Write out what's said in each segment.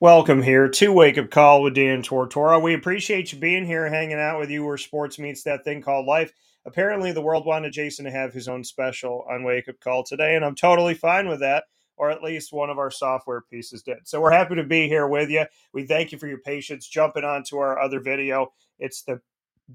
Welcome here to Wake Up Call with Dan Tortora. We appreciate you being here, hanging out with you where sports meets that thing called life. Apparently, the world wanted Jason to have his own special on Wake Up Call today, and I'm totally fine with that, or at least one of our software pieces did. So we're happy to be here with you. We thank you for your patience. Jumping on to our other video, it's the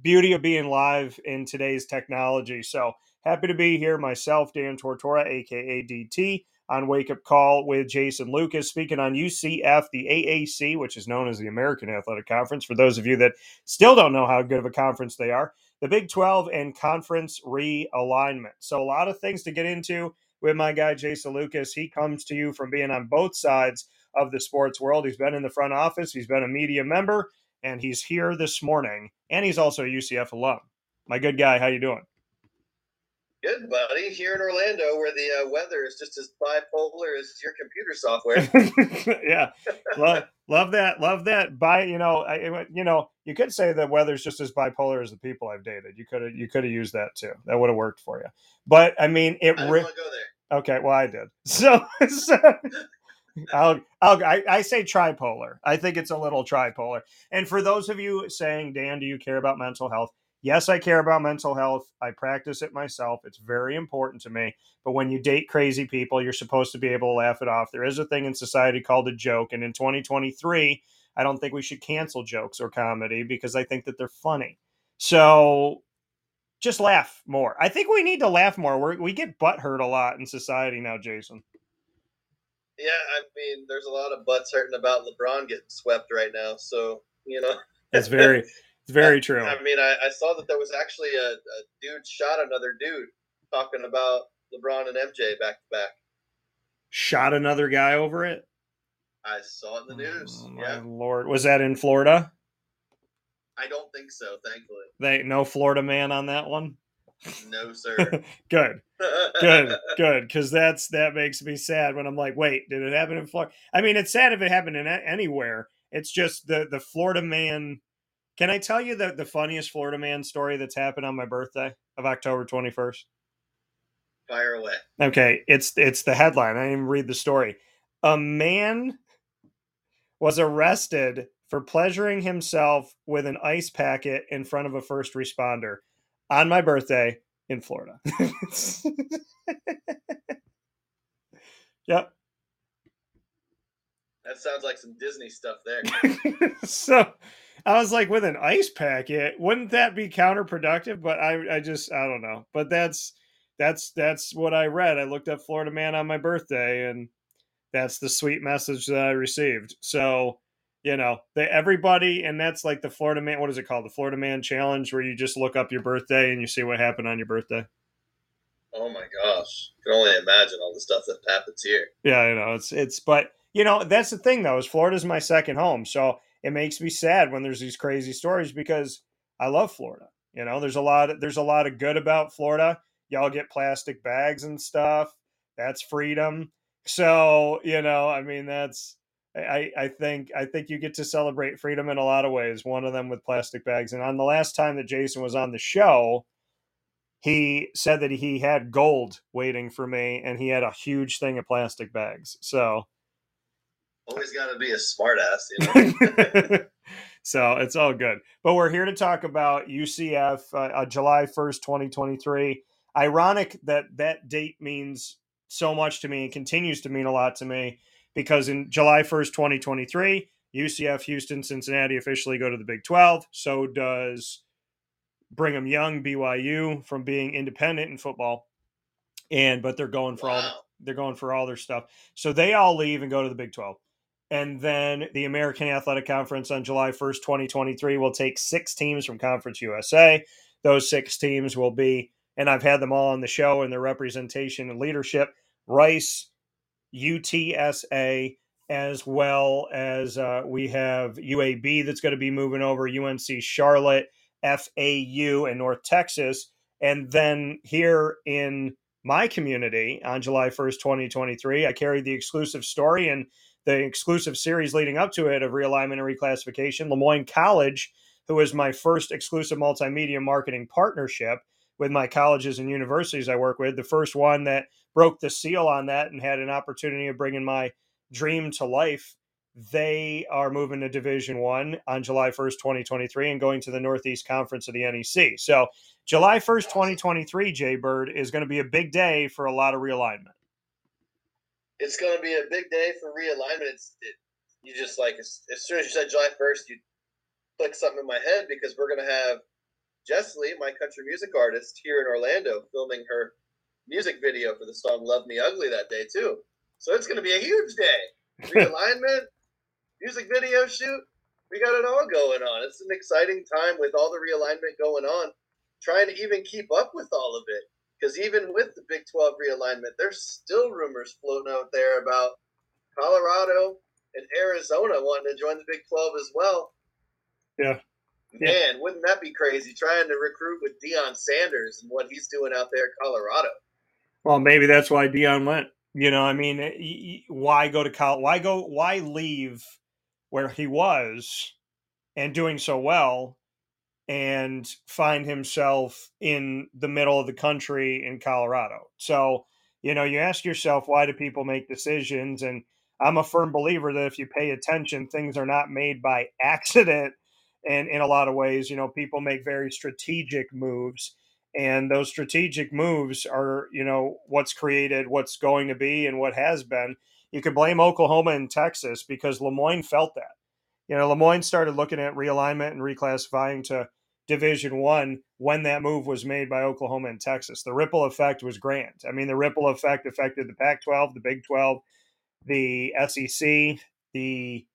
beauty of being live in today's technology. So happy to be here myself, Dan Tortora, a.k.a. DT, on Wake Up Call with Jason Lucas, speaking on UCF, the AAC, which is known as the American Athletic Conference, for those of you that still don't know how good of a conference they are, the Big 12 and conference realignment. So a lot of things to get into with my guy, Jason Lucas. He comes to you from being on both sides of the sports world. He's been in the front office. He's been a media member, and he's here this morning. And he's also a UCF alum. My good guy, how you doing? Good, buddy. Here in Orlando, where the weather is just as bipolar as your computer software. Yeah, love that. You could say the weather's just as bipolar as the people I've dated. You could have used that too. That would have worked for you. But I mean, it. I want to go there. Okay, well, I did. So I say tripolar. I think it's a little tripolar. And for those of you saying, Dan, do you care about mental health? Yes, I care about mental health. I practice it myself. It's very important to me. But when you date crazy people, you're supposed to be able to laugh it off. There is a thing in society called a joke. And in 2023, I don't think we should cancel jokes or comedy because I think that they're funny. So just laugh more. I think we need to laugh more. We get butthurt a lot in society now, Jason. Yeah, I mean, there's a lot of butts hurting about LeBron getting swept right now. So, That's very... It's very true. I mean, I saw that there was actually a dude shot another dude talking about LeBron and MJ back to back. Shot another guy over it? I saw it in the news. Lord. Was that in Florida? I don't think so, thankfully. No Florida man on that one? No, sir. Good. Because that makes me sad when I'm like, wait, did it happen in Florida? I mean, it's sad if it happened in anywhere. It's just the Florida man... Can I tell you the funniest Florida man story that's happened on my birthday of October 21st? Fire away. Okay, it's the headline. I didn't even read the story. A man was arrested for pleasuring himself with an ice packet in front of a first responder on my birthday in Florida. Yep. That sounds like some Disney stuff there. So I was like, with an ice packet, wouldn't that be counterproductive? But I don't know. But that's what I read. I looked up Florida man on my birthday, and that's the sweet message that I received. So, everybody, and that's like the Florida man, what is it called? The Florida Man Challenge, where you just look up your birthday and you see what happened on your birthday. Oh my gosh. I can only imagine all the stuff that happens here. Yeah, but that's the thing though, is Florida's my second home. So it makes me sad when there's these crazy stories because I love Florida. There's a lot of good about Florida. Y'all get plastic bags and stuff. That's freedom. So, I think you get to celebrate freedom in a lot of ways. One of them with plastic bags. And on the last time that Jason was on the show, he said that he had gold waiting for me and he had a huge thing of plastic bags. So always got to be a smartass, So it's all good. But we're here to talk about UCF, July 1st, 2023. Ironic that date means so much to me and continues to mean a lot to me because in July 1st, 2023, UCF, Houston, Cincinnati officially go to the Big 12. So does Brigham Young, BYU, from being independent in football. But they're going for all their stuff. So they all leave and go to the Big 12. And then the American Athletic Conference on July 1st, 2023 will take 6 teams from Conference USA. Those 6 teams will be, and I've had them all on the show and their representation and leadership, Rice, UTSA, as well as we have UAB that's going to be moving over, UNC Charlotte, FAU, and North Texas. And then here in my community on July 1st, 2023, I carried the exclusive story and the exclusive series leading up to it of realignment and reclassification. LeMoyne College, who is my first exclusive multimedia marketing partnership with my colleges and universities I work with, the first one that broke the seal on that and had an opportunity of bringing my dream to life they are moving to Division I on July 1st, 2023, and going to the Northeast Conference of the NEC. So July 1st, 2023, Jay Bird, is going to be a big day for a lot of realignment. It's going to be a big day for realignment. You just, like, as soon as you said July 1st, you click something in my head, because we're going to have Jess Lee, my country music artist, here in Orlando filming her music video for the song Love Me Ugly that day, too. So it's going to be a huge day. Realignment, music video shoot, we got it all going on. It's an exciting time with all the realignment going on, trying to even keep up with all of it. Because even with the Big 12 realignment, there's still rumors floating out there about Colorado and Arizona wanting to join the Big 12 as well. Yeah. Man, wouldn't that be crazy, trying to recruit with Deion Sanders and what he's doing out there in Colorado? Well, maybe that's why Deion went. You know, I mean, why go to college? Why leave where he was and doing so well and find himself in the middle of the country in Colorado? So, you know, you ask yourself, why do people make decisions? And I'm a firm believer that if you pay attention, things are not made by accident. And in a lot of ways, you know, people make very strategic moves, and those strategic moves are, you know, what's created, what's going to be, and what has been. You could blame Oklahoma and Texas because LeMoyne felt that. You know, LeMoyne started looking at realignment and reclassifying to Division I when that move was made by Oklahoma and Texas. The ripple effect was grand. I mean, the ripple effect affected the Pac-12, the Big 12, the SEC, the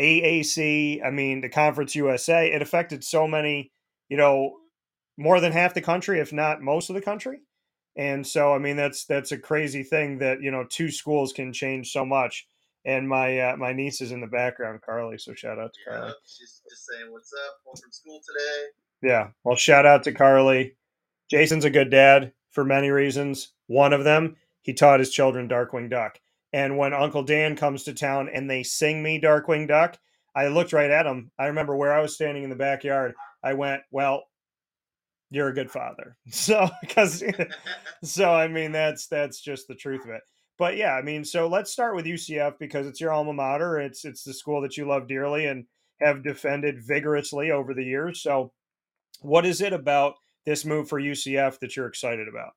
AAC, I mean, the Conference USA. It affected so many, you know, more than half the country, if not most of the country. And so, I mean, that's a crazy thing that, you know, two schools can change so much. And my niece is in the background, Carly, so shout out to Carly. She's just saying, what's up? Home from school today. Yeah, well, shout out to Carly. Jason's a good dad for many reasons. One of them, he taught his children Darkwing Duck. And when Uncle Dan comes to town and they sing me Darkwing Duck, I looked right at him. I remember where I was standing in the backyard. I went, well, you're a good father. So, I mean, that's just the truth of it. But yeah, I mean, so let's start with UCF because it's your alma mater. It's the school that you love dearly and have defended vigorously over the years. So what is it about this move for UCF that you're excited about?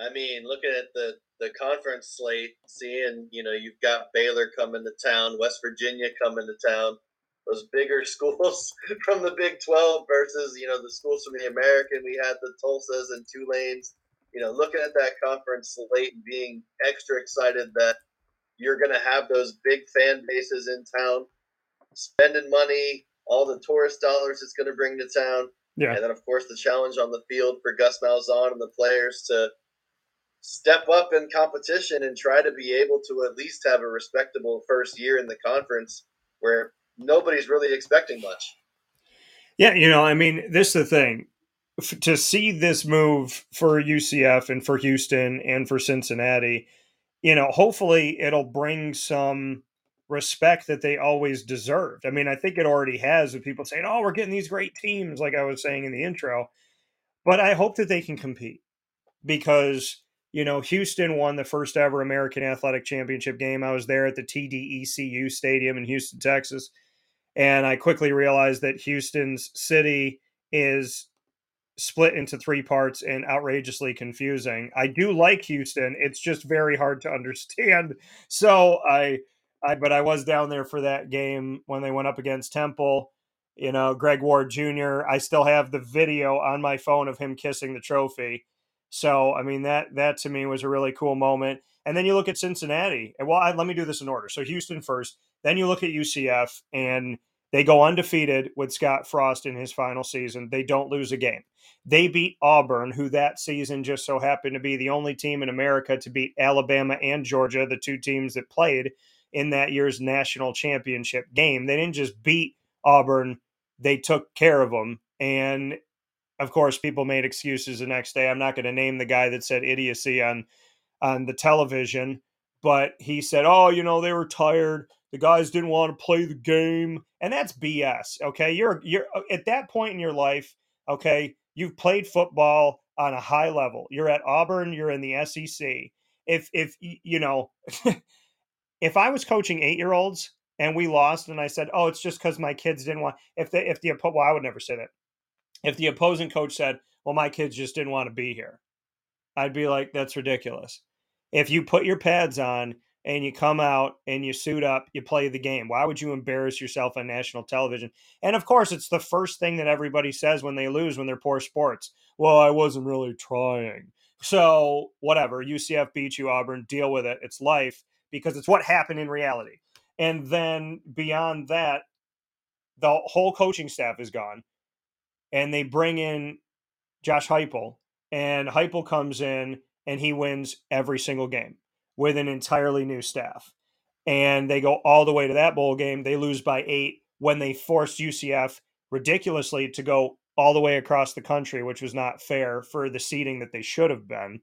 I mean, looking at the conference slate, seeing, you know, you've got Baylor coming to town, West Virginia coming to town, those bigger schools from the Big 12 versus, you know, the schools from the American. We had the Tulsas and Tulanes. You know, looking at that conference slate and being extra excited that you're going to have those big fan bases in town, spending money, all the tourist dollars it's going to bring to town. Yeah. And then, of course, the challenge on the field for Gus Malzahn and the players to step up in competition and try to be able to at least have a respectable first year in the conference where nobody's really expecting much. Yeah, you know, I mean, this is the thing. To see this move for UCF and for Houston and for Cincinnati, you know, hopefully it'll bring some respect that they always deserved. I mean, I think it already has, with people saying, oh, we're getting these great teams, like I was saying in the intro. But I hope that they can compete because, you know, Houston won the first ever American Athletic Championship game. I was there at the TDECU Stadium in Houston, Texas, and I quickly realized that Houston's city is split into three parts and outrageously confusing. I do like Houston. It's just very hard to understand. So I was down there for that game when they went up against Temple, you know, Greg Ward Jr. I still have the video on my phone of him kissing the trophy. So, I mean, that to me was a really cool moment. And then you look at Cincinnati. Well, let me do this in order. So Houston first, then you look at UCF, and they go undefeated with Scott Frost in his final season. They don't lose a game. They beat Auburn, who that season just so happened to be the only team in America to beat Alabama and Georgia, the two teams that played in that year's national championship game. They didn't just beat Auburn. They took care of them. And, of course, people made excuses the next day. I'm not going to name the guy that said idiocy on the television, but he said, oh, you know, they were tired. The guys didn't want to play the game. And that's BS, okay? You're at that point in your life, okay, you've played football on a high level. You're at Auburn. You're in the SEC. If you know, If I was coaching 8-year-olds and we lost and I said, oh, it's just because my kids didn't want, well, I would never say that. If the opposing coach said, well, my kids just didn't want to be here, I'd be like, that's ridiculous. If you put your pads on and you come out and you suit up, you play the game, why would you embarrass yourself on national television? And of course, it's the first thing that everybody says when they lose, when they're poor sports. Well, I wasn't really trying. So whatever, UCF beat you, Auburn, deal with it. It's life, because it's what happened in reality. And then beyond that, the whole coaching staff is gone. And they bring in Josh Heupel, and Heupel comes in and he wins every single game with an entirely new staff. And they go all the way to that bowl game. They lose by 8 when they forced UCF ridiculously to go all the way across the country, which was not fair for the seeding that they should have been,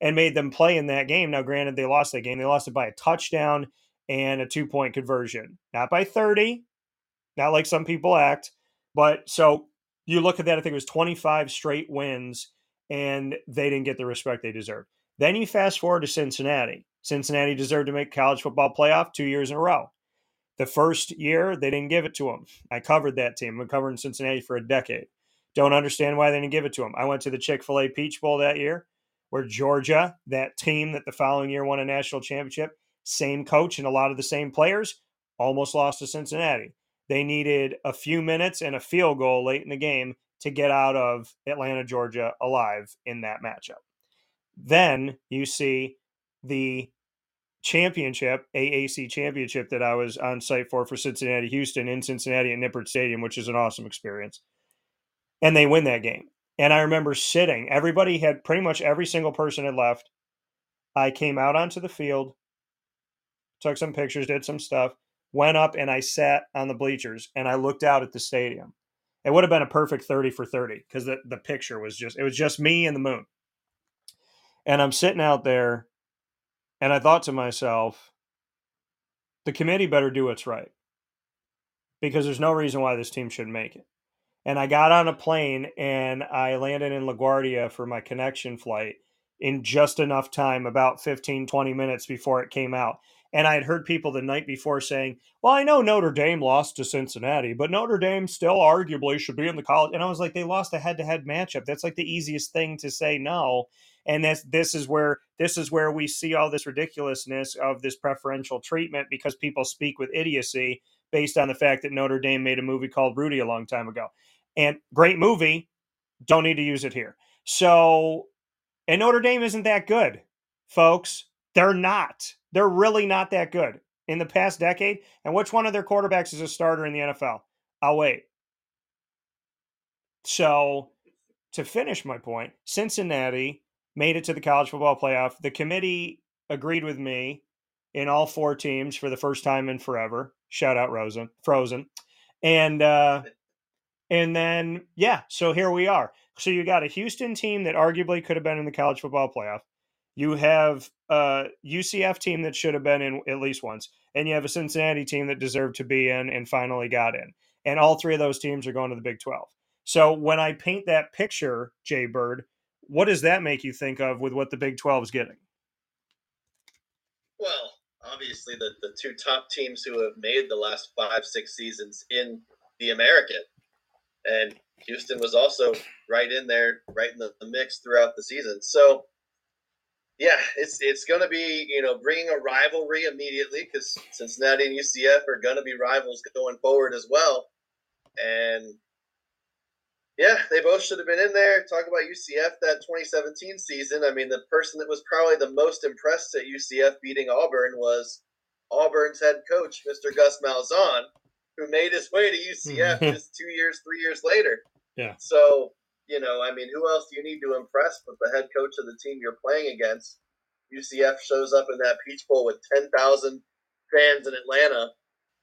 and made them play in that game. Now, granted, they lost that game. They lost it by a touchdown and a 2-point conversion, not by 30, not like some people act. But so you look at that, I think it was 25 straight wins, and they didn't get the respect they deserved. Then you fast forward to Cincinnati. Cincinnati deserved to make college football playoff 2 years in a row. The first year, they didn't give it to them. I covered that team. I've been covering Cincinnati for a decade. Don't understand why they didn't give it to them. I went to the Chick-fil-A Peach Bowl that year, where Georgia, that team that the following year won a national championship, same coach and a lot of the same players, almost lost to Cincinnati. They needed a few minutes and a field goal late in the game to get out of Atlanta, Georgia alive in that matchup. Then you see the championship, AAC championship, that I was on site for Cincinnati, Houston, in Cincinnati at Nippert Stadium, which is an awesome experience. And they win that game. And I remember sitting, everybody had, pretty much every single person had left. I came out onto the field, took some pictures, did some stuff, went up and I sat on the bleachers and I looked out at the stadium. It would have been a perfect 30 for 30 because the picture was just, it was just me and the moon. And I'm sitting out there and I thought to myself, the committee better do what's right, because there's no reason why this team shouldn't make it. And I got on a plane and I landed in LaGuardia for my connection flight in just enough time, about 15, 20 minutes before it came out. And I had heard people the night before saying, well, I know Notre Dame lost to Cincinnati, but Notre Dame still arguably should be in the college. And I was like, they lost a head-to-head matchup. That's like the easiest thing to say no. And this is where we see all this ridiculousness of this preferential treatment, because people speak with idiocy based on the fact that Notre Dame made a movie called Rudy a long time ago. And great movie, don't need to use it here. So, and Notre Dame isn't that good, folks. They're not. They're really not that good. In the past decade, and which one of their quarterbacks is a starter in the NFL? I'll wait. So, to finish my point, Cincinnati made it to the college football playoff. The committee agreed with me in all 4 teams for the first time in forever. Shout out Rosen, Frozen. And then, yeah, so here we are. So you got a Houston team that arguably could have been in the college football playoff. You have a UCF team that should have been in at least once. And you have a Cincinnati team that deserved to be in and finally got in. And all 3 of those teams are going to the Big 12. So when I paint that picture, Jay Bird, what does that make you think of with what the Big 12 is getting? Well, obviously the 2 top teams who have made the last 5-6 seasons in the American. And Houston was also right in there, right in the mix throughout the season. So, yeah, it's going to be, bringing a rivalry immediately, because Cincinnati and UCF are going to be rivals going forward as well. And, yeah, they both should have been in there. Talk about UCF, that 2017 season. I mean, the person that was probably the most impressed at UCF beating Auburn was Auburn's head coach, Mr. Gus Malzahn, who made his way to UCF just 3 years later. Yeah. So, who else do you need to impress but the head coach of the team you're playing against? UCF shows up in that Peach Bowl with 10,000 fans in Atlanta,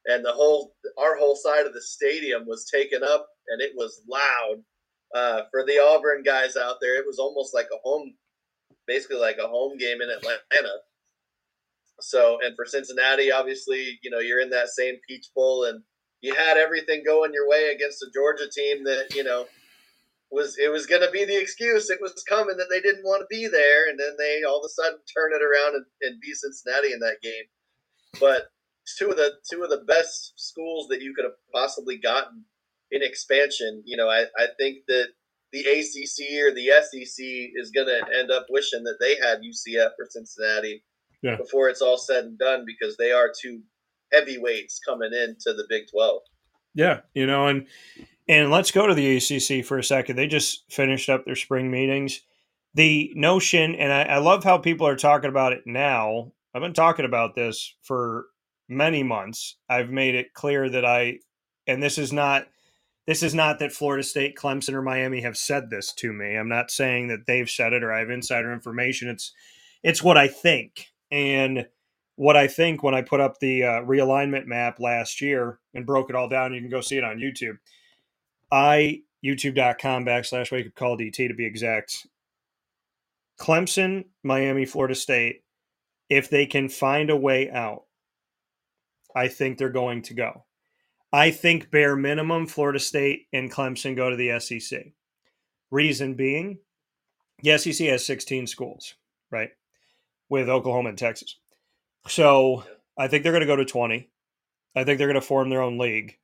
and our whole side of the stadium was taken up, and it was loud. For the Auburn guys out there, it was almost like a home game in Atlanta. So, and for Cincinnati, obviously, you're in that same Peach Bowl, and you had everything going your way against the Georgia team that, it was going to be the excuse. It was coming that they didn't want to be there, and then they all of a sudden turn it around and beat Cincinnati in that game. But it's two of the best schools that you could have possibly gotten in expansion. You know, I think that the ACC or the SEC is going to end up wishing that they had UCF or Cincinnati before it's all said and done, because they are two heavyweights coming into the Big 12. Yeah, you know, and let's go to the ACC for a second. They just finished up their spring meetings. The notion, and I love how people are talking about it now. I've been talking about this for many months. I've made it clear that this is not that Florida State, Clemson, or Miami have said this to me. I'm not saying that they've said it or I have insider information. It's what I think. And what I think when I put up the realignment map last year and broke it all down, you can go see it on YouTube. YouTube.com/WakeUpCallDT to be exact. Clemson, Miami, Florida State, if they can find a way out, I think they're going to go. I think bare minimum Florida State and Clemson go to the SEC. Reason being, the SEC has 16 schools, right, with Oklahoma and Texas. So I think they're going to go to 20. I think they're going to form their own league.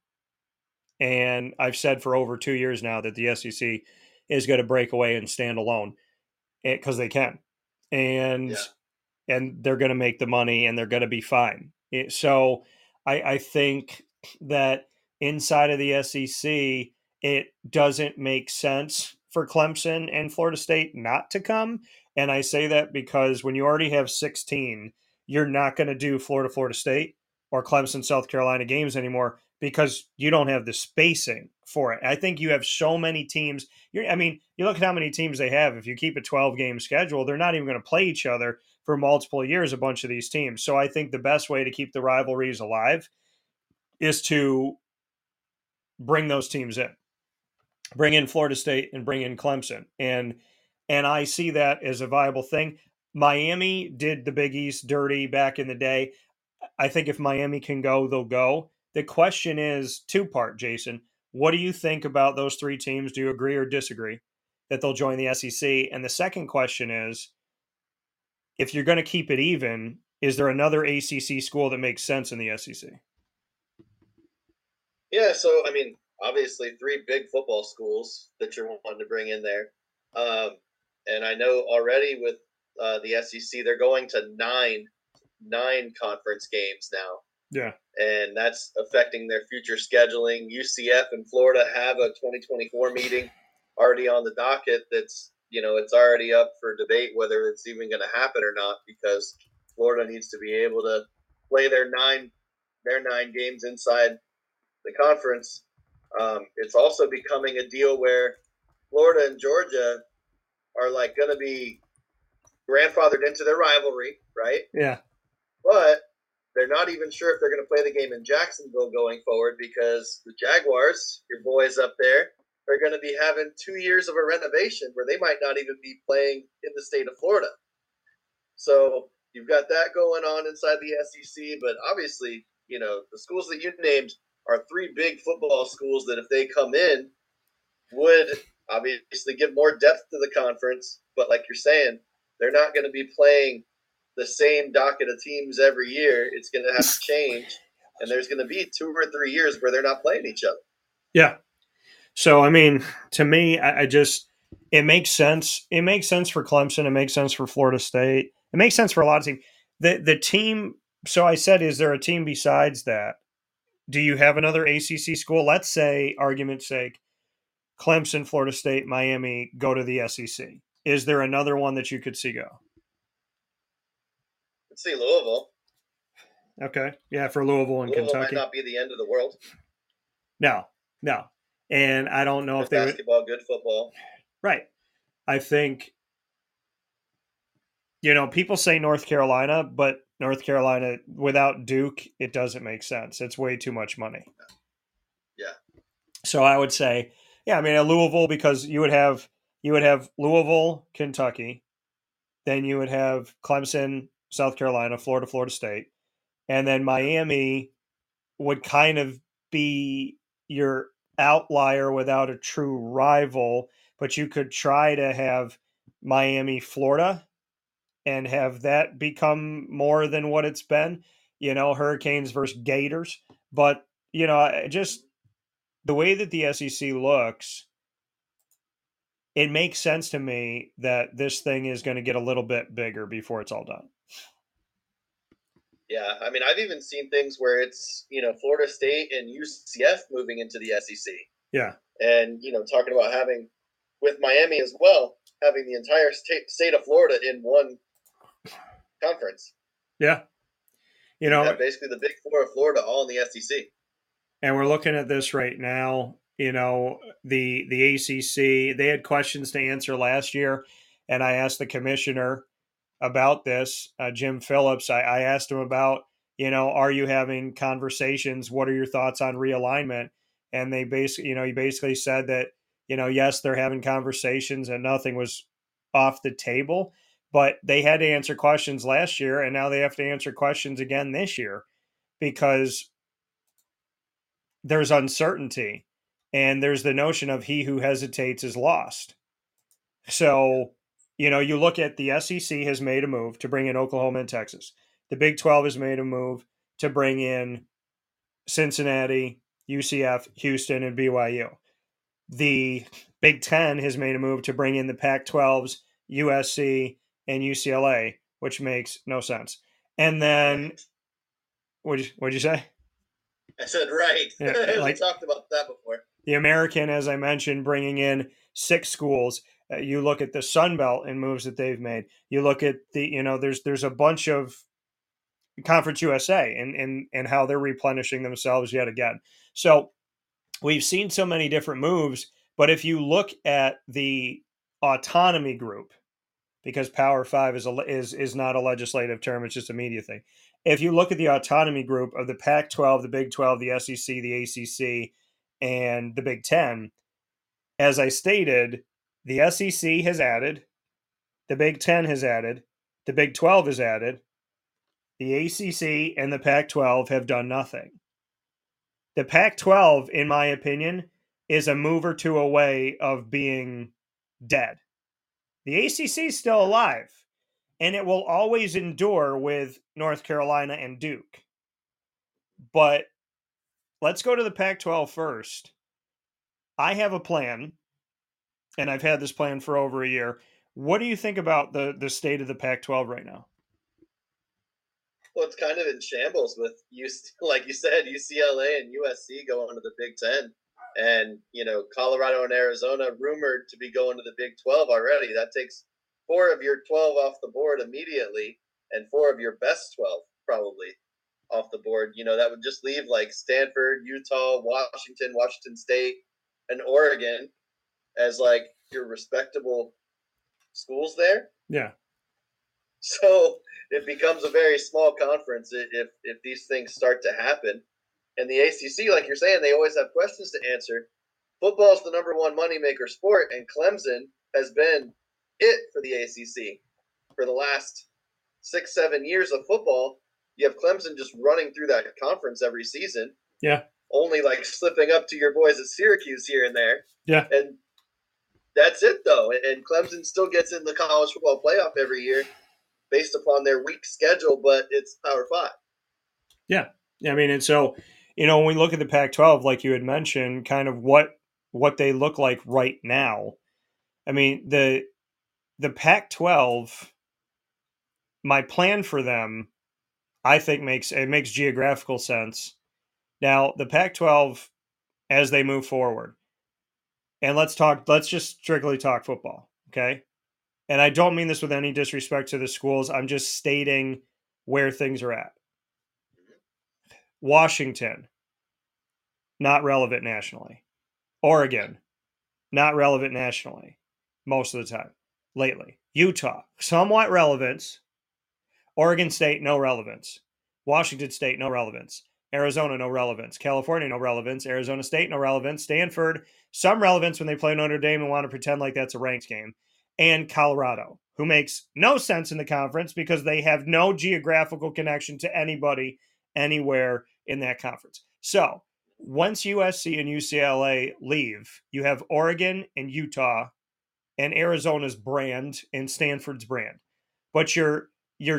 And I've said for over 2 years now that the SEC is going to break away and stand alone because they can. And they're going to make the money and they're going to be fine. So I think that inside of the SEC, it doesn't make sense for Clemson and Florida State not to come. And I say that because when you already have 16, you're not going to do Florida State or Clemson, South Carolina games anymore because you don't have the spacing for it. I think you have so many teams. You look at how many teams they have. If you keep a 12-game schedule, they're not even going to play each other for multiple years, a bunch of these teams. So I think the best way to keep the rivalries alive is to bring those teams in. Bring in Florida State and bring in Clemson. And I see that as a viable thing. Miami did the Big East dirty back in the day. I think if Miami can go, they'll go. The question is two-part, Jason. What do you think about those three teams? Do you agree or disagree that they'll join the SEC? And the second question is, if you're going to keep it even, is there another ACC school that makes sense in the SEC? Yeah, so, obviously three big football schools that you're wanting to bring in there. And I know already with the SEC, they're going to nine conference games now. Yeah. And that's affecting their future scheduling. UCF and Florida have a 2024 meeting already on the docket that's, it's already up for debate whether it's even going to happen or not, because Florida needs to be able to play their nine games inside the conference. It's also becoming a deal where Florida and Georgia are going to be grandfathered into their rivalry, right? Yeah. But they're not even sure if they're going to play the game in Jacksonville going forward, because the Jaguars, your boys up there, are going to be having 2 years of a renovation where they might not even be playing in the state of Florida. So you've got that going on inside the SEC, but obviously, the schools that you named are three big football schools that if they come in would obviously give more depth to the conference. But like you're saying, they're not going to be playing the same docket of teams every year. It's going to have to change. And there's going to be 2 or 3 years where they're not playing each other. Yeah. So, to me, I just, it makes sense. It makes sense for Clemson. It makes sense for Florida State. It makes sense for a lot of teams. The team, so I said, is there a team besides that? Do you have another ACC school? Let's say, argument's sake, Clemson, Florida State, Miami go to the SEC. Is there another one that you could see go? Let's see Louisville. Okay. Yeah, for Louisville and Kentucky. Louisville might not be the end of the world. No. And I don't know if they would. Basketball, good football. Right. I think, people say North Carolina, but North Carolina, without Duke, it doesn't make sense. It's way too much money. Yeah. So I would say, Louisville, because you would have Louisville, Kentucky, then you would have Clemson, South Carolina, Florida State, and then Miami would kind of be your outlier without a true rival, but you could try to have Miami, Florida, and have that become more than what it's been. you know, Hurricanes versus Gators. But, you know, just the way that the SEC looks, it makes sense to me that this thing is going to get a little bit bigger before it's all done. Yeah, I mean, I've even seen things where it's, you know, Florida State and UCF moving into the SEC. Yeah. And, you know, talking about having, with Miami as well, having the entire state of Florida in one conference. Yeah. You know, yeah, basically the Big Four of Florida all in the SEC. And we're looking at this right now. You know, the ACC, they had questions to answer last year. And I asked the commissioner about this, Jim Phillips. I asked him about, you know, are you having conversations? What are your thoughts on realignment? And they basically, you know, he basically said that, you know, yes, they're having conversations and nothing was off the table, but they had to answer questions last year. And now they have to answer questions again this year because there's uncertainty and there's the notion of he who hesitates is lost. So, you know, you look at the SEC has made a move to bring in Oklahoma and Texas. The Big 12 has made a move to bring in Cincinnati, UCF, Houston, and BYU. The Big Ten has made a move to bring in the Pac-12s, USC, and UCLA, which makes no sense. And then, what'd you say? I said right. Yeah, like, we talked about that before. The American, as I mentioned, bringing in 6 schools. You look at the Sun Belt and moves that they've made. You look at the, you know, there's a bunch of Conference USA and how they're replenishing themselves yet again. So we've seen so many different moves, but if you look at the autonomy group, because Power 5 is not a legislative term, it's just a media thing. If you look at the autonomy group of the Pac-12, the Big 12, the SEC, the ACC, and the Big Ten, as I stated, the SEC has added, the Big Ten has added, the Big 12 has added, the ACC and the Pac-12 have done nothing. The Pac-12, in my opinion, is a move or two away of being dead. The ACC is still alive, and it will always endure with North Carolina and Duke. But let's go to the Pac-12 first. I have a plan. And I've had this plan for over a year. What do you think about the state of the Pac-12 right now? Well, it's kind of in shambles with, like you said, UCLA and USC going to the Big Ten. And, you know, Colorado and Arizona rumored to be going to the Big 12 already. That takes 4 of your 12 off the board immediately and 4 of your best 12 probably off the board. You know, that would just leave like Stanford, Utah, Washington, Washington State, and Oregon as like your respectable schools there. Yeah. So it becomes a very small conference if these things start to happen. And the ACC, like you're saying, they always have questions to answer. Football is the number one moneymaker sport, and Clemson has been it for the ACC for the last 6-7 years of football. You have Clemson just running through that conference every season. Yeah. Only like slipping up to your boys at Syracuse here and there. Yeah. And that's it, though. And Clemson still gets in the college football playoff every year based upon their weak schedule, but it's Power 5. Yeah. I mean, and so, you know, when we look at the Pac-12, like you had mentioned, kind of what they look like right now. I mean, the Pac-12, my plan for them, I think makes geographical sense. Now, the Pac-12, as they move forward, and let's just strictly talk football, okay? And I don't mean this with any disrespect to the schools. I'm just stating where things are at. Washington, not relevant nationally. Oregon, not relevant nationally most of the time lately. Utah, somewhat relevance. Oregon State, no relevance. Washington State, no relevance. Arizona, no relevance. California, no relevance. Arizona State, no relevance. Stanford, some relevance when they play Notre Dame and want to pretend like that's a ranked game. And Colorado, who makes no sense in the conference because they have no geographical connection to anybody anywhere in that conference. So once USC and UCLA leave, you have Oregon and Utah and Arizona's brand and Stanford's brand. But you're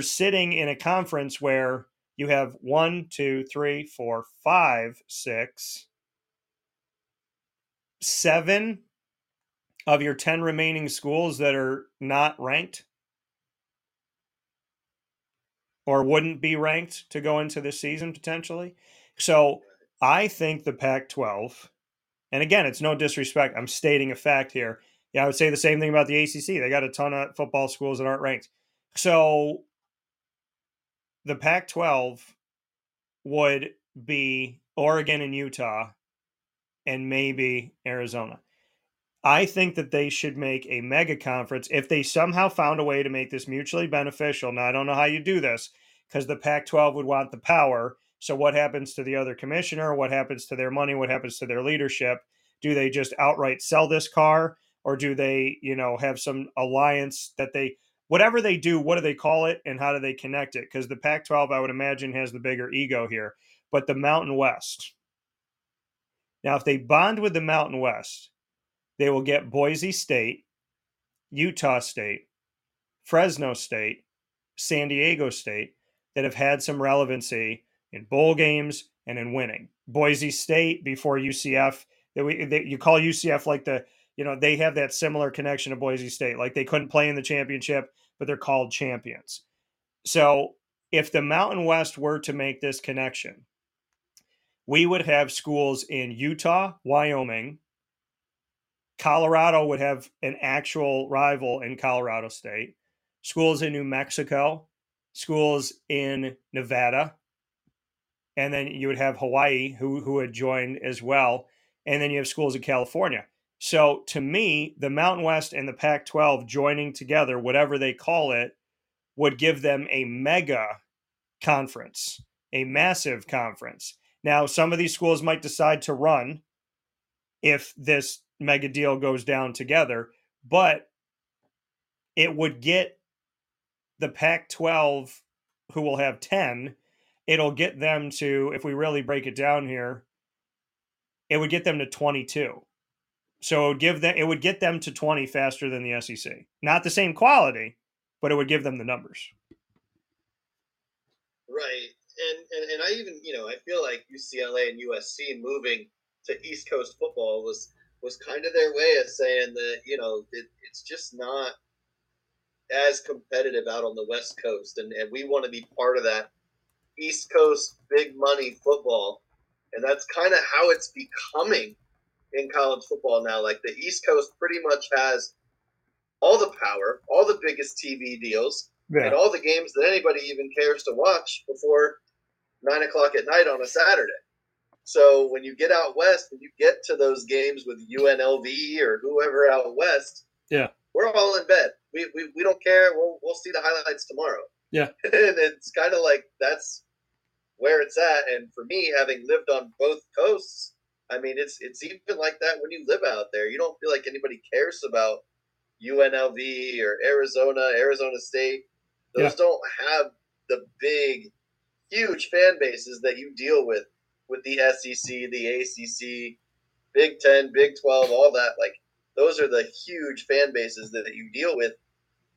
sitting in a conference where You have 7 of your 10 remaining schools that are not ranked or wouldn't be ranked to go into this season potentially. So I think the Pac-12, and again, it's no disrespect, I'm stating a fact here. Yeah, I would say the same thing about the ACC. They got a ton of football schools that aren't ranked. So the Pac-12 would be Oregon and Utah and maybe Arizona. I think that they should make a mega conference if they somehow found a way to make this mutually beneficial. Now, I don't know how you do this because the Pac-12 would want the power. So what happens to the other commissioner? What happens to their money? What happens to their leadership? Do they just outright sell this car, or do they, you know, have some alliance that they, whatever they do, what do they call it and how do they connect it? Because the Pac-12, I would imagine, has the bigger ego here. But the Mountain West. Now, if they bond with the Mountain West, they will get Boise State, Utah State, Fresno State, San Diego State that have had some relevancy in bowl games and in winning. Boise State before UCF, you call UCF like the, you know, they have that similar connection to Boise State. Like they couldn't play in the championship, but they're called champions. So if the Mountain West were to make this connection, we would have schools in Utah, Wyoming. Colorado would have an actual rival in Colorado State, schools in New Mexico, schools in Nevada, and then you would have Hawaii who had joined as well, and then you have schools in California. So to me, the Mountain West and the Pac-12 joining together, whatever they call it, would give them a mega conference, a massive conference. Now, some of these schools might decide to run if this mega deal goes down together, but it would get the Pac-12, who will have 10, it'll get them to, if we really break it down here, it would get them to 22. So it would get them to 20 faster than the SEC. Not the same quality, but it would give them the numbers. Right. And I even, you know, I feel like UCLA and USC moving to East Coast football was kind of their way of saying that, you know, it's just not as competitive out on the West Coast. And we want to be part of that East Coast big money football. And that's kind of how it's becoming in college football now. Like the East Coast pretty much has all the power, all the biggest TV deals, and all the games that anybody even cares to watch before 9 o'clock at night on a Saturday. So when you get out west and you get to those games with UNLV or whoever out west, we're all in bed. We don't care. We'll see the highlights tomorrow. Yeah, and it's kind of like that's where it's at. And for me, having lived on both coasts, I mean, it's even like that when you live out there. You don't feel like anybody cares about UNLV or Arizona State. Those don't have the big, huge fan bases that you deal with the SEC, the ACC, Big 10, Big 12, all that. Like, those are the huge fan bases that you deal with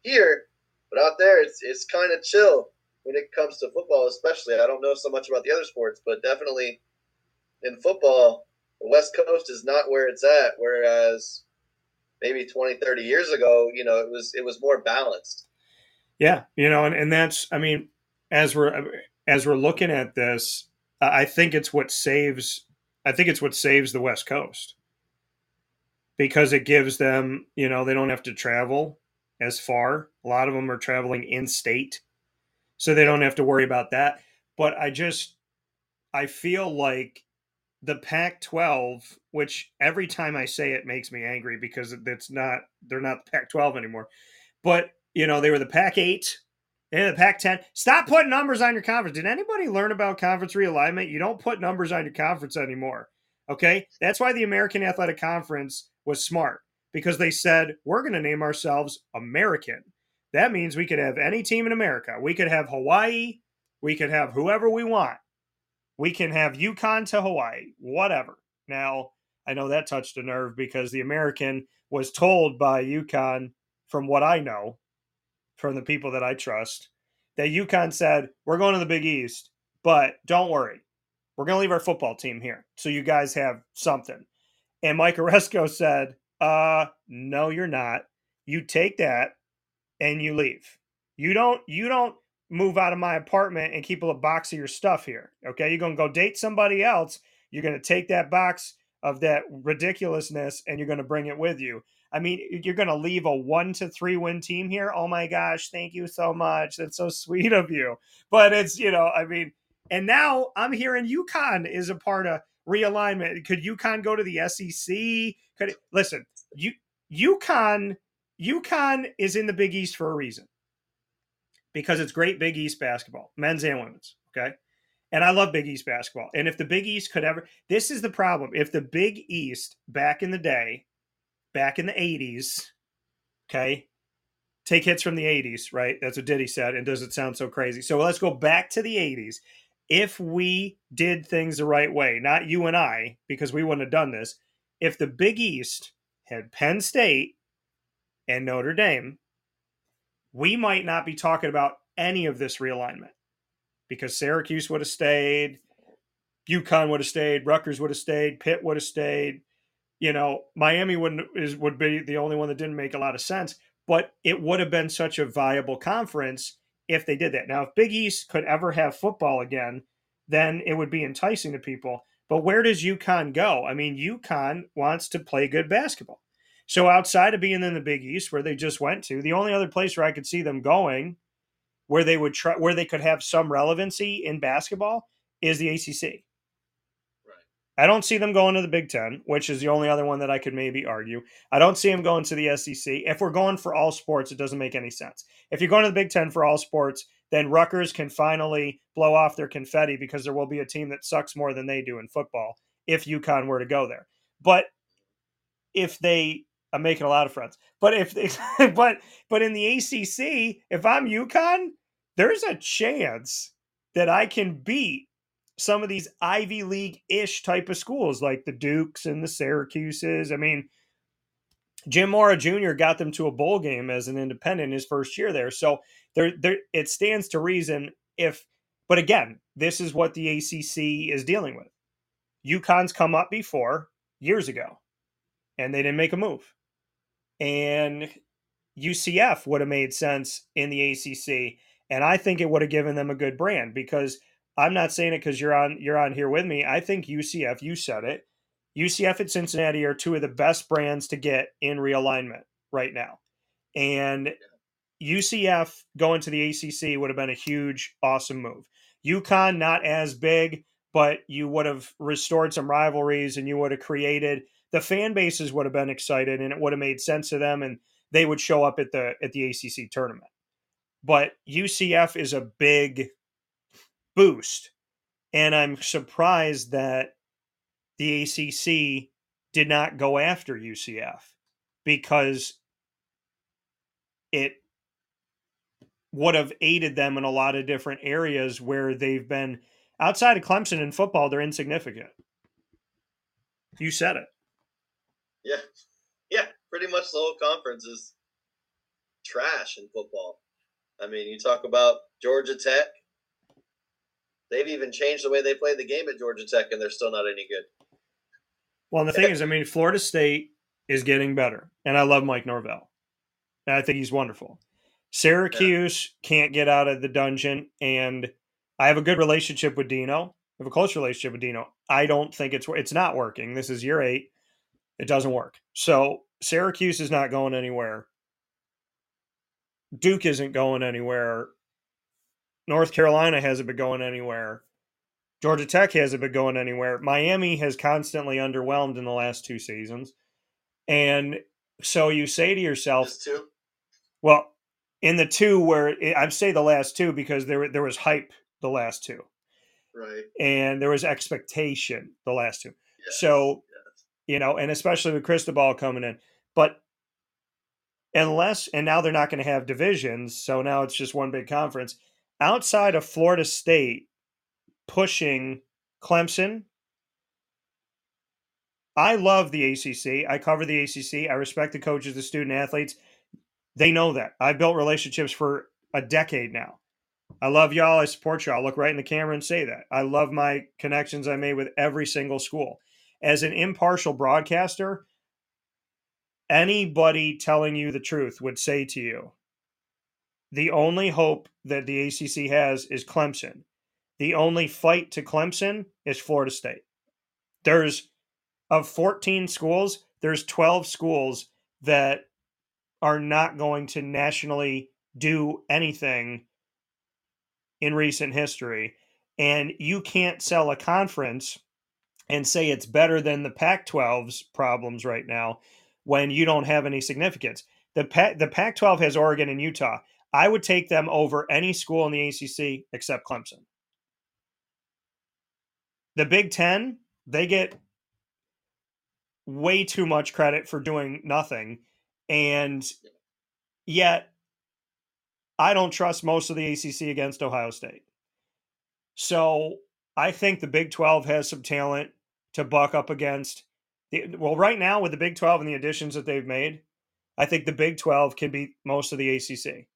here. But out there, it's kind of chill when it comes to football, especially. I don't know so much about the other sports, but definitely in football, the West Coast is not where it's at, whereas maybe 20, 30 years ago, you know, it was more balanced. Yeah, you know, and that's, I mean, as we're looking at this, I think it's what saves the West Coast, because it gives them, you know, they don't have to travel as far. A lot of them are traveling in state, so they don't have to worry about that. But I feel like the Pac-12, which every time I say it makes me angry because they're not the Pac-12 anymore. But, you know, they were the Pac-8. In the Pac-10, stop putting numbers on your conference. Did anybody learn about conference realignment? You don't put numbers on your conference anymore, okay? That's why the American Athletic Conference was smart, because they said, we're going to name ourselves American. That means we could have any team in America. We could have Hawaii. We could have whoever we want. We can have UConn to Hawaii, whatever. Now, I know that touched a nerve because the American was told by UConn, from what I know, from the people that I trust, that UConn said, we're going to the Big East. But don't worry. We're going to leave our football team here, so you guys have something. And Mike Oresco said, no, you're not. You take that and you leave. You don't move out of my apartment and keep a little box of your stuff here. Okay. You're going to go date somebody else. You're going to take that box of that ridiculousness and you're going to bring it with you. I mean, you're going to leave a 1-3 win team here. Oh my gosh. Thank you so much. That's so sweet of you. But it's, you know, I mean, and now I'm hearing UConn is a part of realignment. Could UConn go to the SEC? Could it, listen, UConn is in the Big East for a reason, because it's great Big East basketball, men's and women's, okay? And I love Big East basketball. And if the Big East could ever – this is the problem. If the Big East back in the day, back in the 80s, okay, take hits from the 80s, right? That's what Diddy said, and does it sound so crazy? So let's go back to the 80s. If we did things the right way, not you and I, because we wouldn't have done this, if the Big East had Penn State and Notre Dame, we might not be talking about any of this realignment, because Syracuse would have stayed, UConn would have stayed, Rutgers would have stayed, Pitt would have stayed. You know, Miami would be the only one that didn't make a lot of sense, but it would have been such a viable conference if they did that. Now, if Big East could ever have football again, then it would be enticing to people. But where does UConn go? I mean, UConn wants to play good basketball. So outside of being in the Big East, where they just went to, the only other place where I could see them going, where they would try, where they could have some relevancy in basketball, is the ACC. Right. I don't see them going to the Big Ten, which is the only other one that I could maybe argue. I don't see them going to the SEC. If we're going for all sports, it doesn't make any sense. If you're going to the Big Ten for all sports, then Rutgers can finally blow off their confetti, because there will be a team that sucks more than they do in football if UConn were to go there. But if they... I'm making a lot of friends, but if in the ACC, if I'm UConn, there's a chance that I can beat some of these Ivy League-ish type of schools, like the Dukes and the Syracuses. I mean, Jim Mora Jr. got them to a bowl game as an independent his first year there, so there it stands to reason. If, but again, this is what the ACC is dealing with. UConn's come up before years ago, and they didn't make a move. And UCF would have made sense in the ACC, and I think it would have given them a good brand, because I'm not saying it because you're on here with me. I think UCF, you said it, UCF and Cincinnati are two of the best brands to get in realignment right now. And UCF going to the ACC would have been a huge, awesome move. UConn, not as big, but you would have restored some rivalries, and you would have created – the fan bases would have been excited, and it would have made sense to them, and they would show up at the ACC tournament. But UCF is a big boost, and I'm surprised that the ACC did not go after UCF, because it would have aided them in a lot of different areas where they've been. Outside of Clemson in football, they're insignificant. You said it. Yeah, pretty much the whole conference is trash in football. I mean, you talk about Georgia Tech. They've even changed the way they play the game at Georgia Tech, and they're still not any good. Well, and the thing is, I mean, Florida State is getting better, and I love Mike Norvell, and I think he's wonderful. Syracuse can't get out of the dungeon, and I have a good relationship with Dino. I have a close relationship with Dino. I don't think it's not working. This is year 8. It doesn't work. So Syracuse is not going anywhere. Duke isn't going anywhere. North Carolina hasn't been going anywhere. Georgia Tech hasn't been going anywhere. Miami has constantly underwhelmed in the last 2 seasons. And so you say to yourself, well, in the 2 where I'd say the last 2, because there was hype the last 2. Right. And there was expectation the last 2. Yes. So, you know, and especially with Cristobal coming in. But now they're not going to have divisions, so now it's just one big conference. Outside of Florida State pushing Clemson, I love the ACC. I cover the ACC. I respect the coaches, the student athletes. They know that. I've built relationships for a decade now. I love y'all. I support y'all. I'll look right in the camera and say that. I love my connections I made with every single school. As an impartial broadcaster, anybody telling you the truth would say to you, the only hope that the ACC has is Clemson. The only fight to Clemson is Florida State. There's, of 14 schools, there's 12 schools that are not going to nationally do anything in recent history. And you can't sell a conference and say it's better than the Pac-12's problems right now when you don't have any significance. The Pac-12 has Oregon and Utah. I would take them over any school in the ACC except Clemson. The Big Ten, they get way too much credit for doing nothing. And yet, I don't trust most of the ACC against Ohio State. So I think the Big 12 has some talent to buck up against. Well, right now with the Big 12 and the additions that they've made, I think the Big 12 can beat most of the ACC.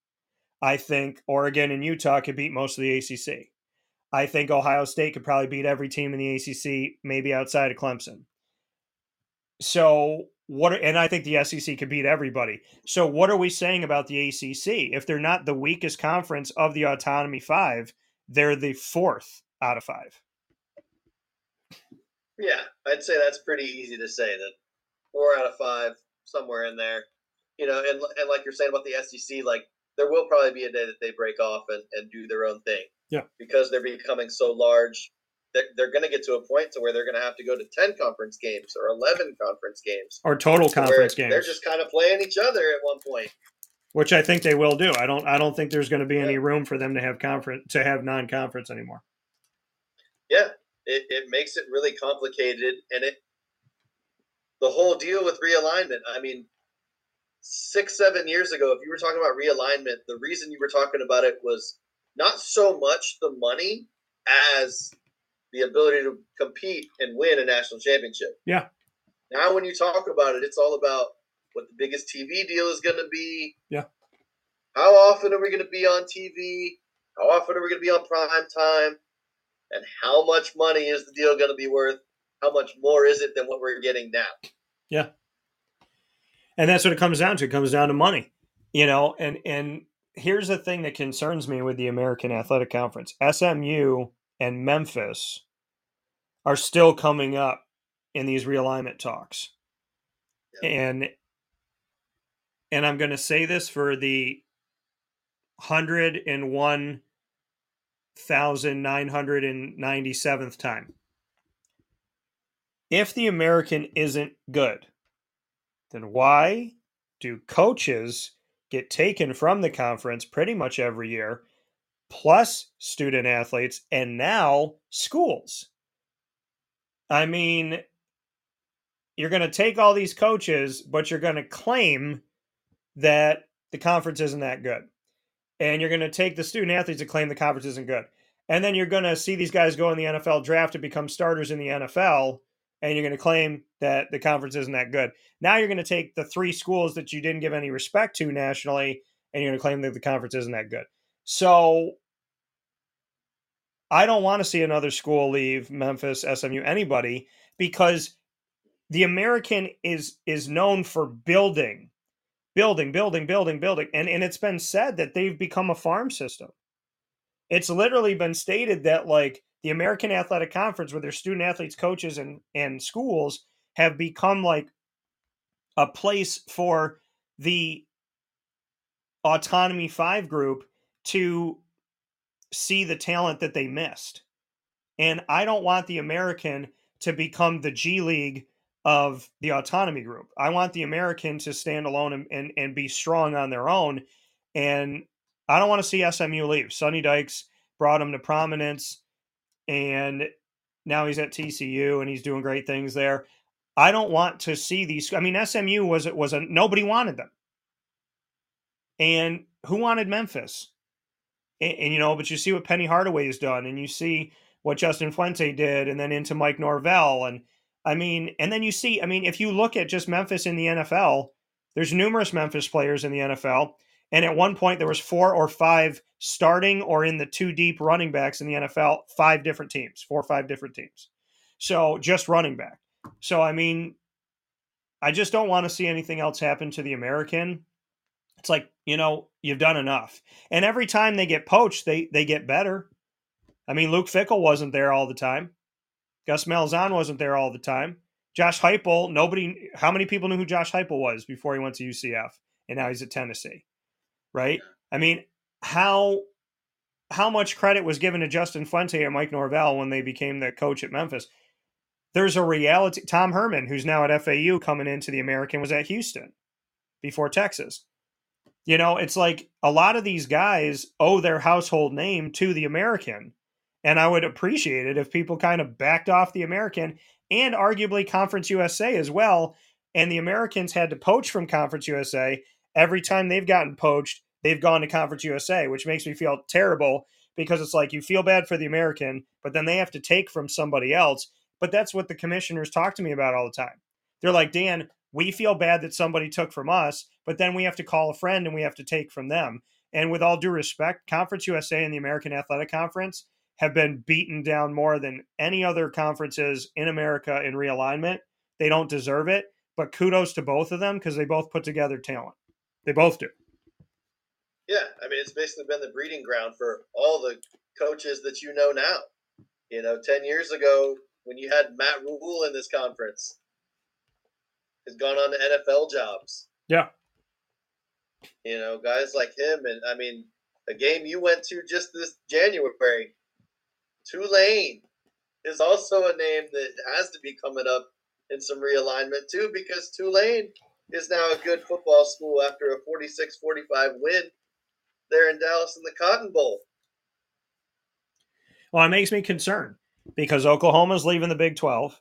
I think Oregon and Utah could beat most of the ACC. I think Ohio State could probably beat every team in the ACC, maybe outside of Clemson. And I think the SEC could beat everybody. So what are we saying about the ACC? If they're not the weakest conference of the Autonomy Five, they're the fourth out of five. Yeah, I'd say that's pretty easy to say that 4 out of 5, somewhere in there. You know, and like you're saying about the SEC, like there will probably be a day that they break off and do their own thing. Yeah, because they're becoming so large, they're going to get to a point to where they're going to have to go to 10 conference games or 11 conference games or total conference games. They're just kind of playing each other at one point, which I think they will do. I don't think there's going to be any room for them to have non-conference anymore. Yeah, it makes it really complicated, and the whole deal with realignment. I mean, 6-7 years ago, if you were talking about realignment, the reason you were talking about it was not so much the money as the ability to compete and win a national championship. Yeah. Now, when you talk about it, it's all about what the biggest TV deal is going to be. Yeah. How often are we going to be on TV? How often are we going to be on prime time? And how much money is the deal going to be worth? How much more is it than what we're getting now? Yeah. And that's what it comes down to. It comes down to money, you know, and here's the thing that concerns me with the American Athletic Conference. SMU and Memphis are still coming up in these realignment talks. Yeah. And I'm going to say this for the 101,997th time. If the American isn't good, then why do coaches get taken from the conference pretty much every year, plus student athletes, and now schools? I mean, you're going to take all these coaches, but you're going to claim that the conference isn't that good. And you're going to take the student athletes and claim the conference isn't good. And then you're going to see these guys go in the NFL draft to become starters in the NFL, and you're going to claim that the conference isn't that good. Now you're going to take the three schools that you didn't give any respect to nationally, and you're going to claim that the conference isn't that good. So I don't want to see another school leave, Memphis, SMU, anybody, because the American is known for building. And it's been said that they've become a farm system. It's literally been stated that, like, the American Athletic Conference, with their student athletes, coaches, and schools, have become like a place for the Autonomy 5 group to see the talent that they missed. And I don't want the American to become the G League of the Autonomy group. I want the American to stand alone and be strong on their own. And I don't want to see SMU leave. Sonny Dykes brought him to prominence, and now he's at TCU and he's doing great things there. I don't want to see these. I mean, SMU was nobody wanted them. And who wanted Memphis? And you know, but you see what Penny Hardaway has done, and you see what Justin Fuente did, and then into Mike Norvell. And I mean, and then you see, I mean, if you look at just Memphis in the NFL, there's numerous Memphis players in the NFL. And at one point, there was 4 or 5 starting or in the two deep running backs in the NFL, 5 different teams, 4 or 5 different teams. So just running back. So, I mean, I just don't want to see anything else happen to the American. It's like, you know, you've done enough. And every time they get poached, they get better. I mean, Luke Fickell wasn't there all the time. Gus Malzahn wasn't there all the time. Josh Heupel, nobody, how many people knew who Josh Heupel was before he went to UCF? And now he's at Tennessee, right? I mean, how much credit was given to Justin Fuente and Mike Norvell when they became the coach at Memphis? There's a reality. Tom Herman, who's now at FAU coming into the American, was at Houston before Texas. You know, it's like a lot of these guys owe their household name to the American. And I would appreciate it if people kind of backed off the American and arguably Conference USA as well. And the Americans had to poach from Conference USA. Every time they've gotten poached, they've gone to Conference USA, which makes me feel terrible because it's like you feel bad for the American, but then they have to take from somebody else. But that's what the commissioners talk to me about all the time. They're like, Dan, we feel bad that somebody took from us, but then we have to call a friend and we have to take from them. And with all due respect, Conference USA and the American Athletic Conference have been beaten down more than any other conferences in America in realignment. They don't deserve it, but kudos to both of them because they both put together talent. They both do. Yeah, I mean, it's basically been the breeding ground for all the coaches that you know now. You know, 10 years ago when you had Matt Rhule in this conference, has gone on to NFL jobs. Yeah. You know, guys like him. And, I mean, a game you went to just this January, Tulane is also a name that has to be coming up in some realignment too, because Tulane is now a good football school after a 46-45 win there in Dallas in the Cotton Bowl. Well, it makes me concerned because Oklahoma's leaving the Big 12,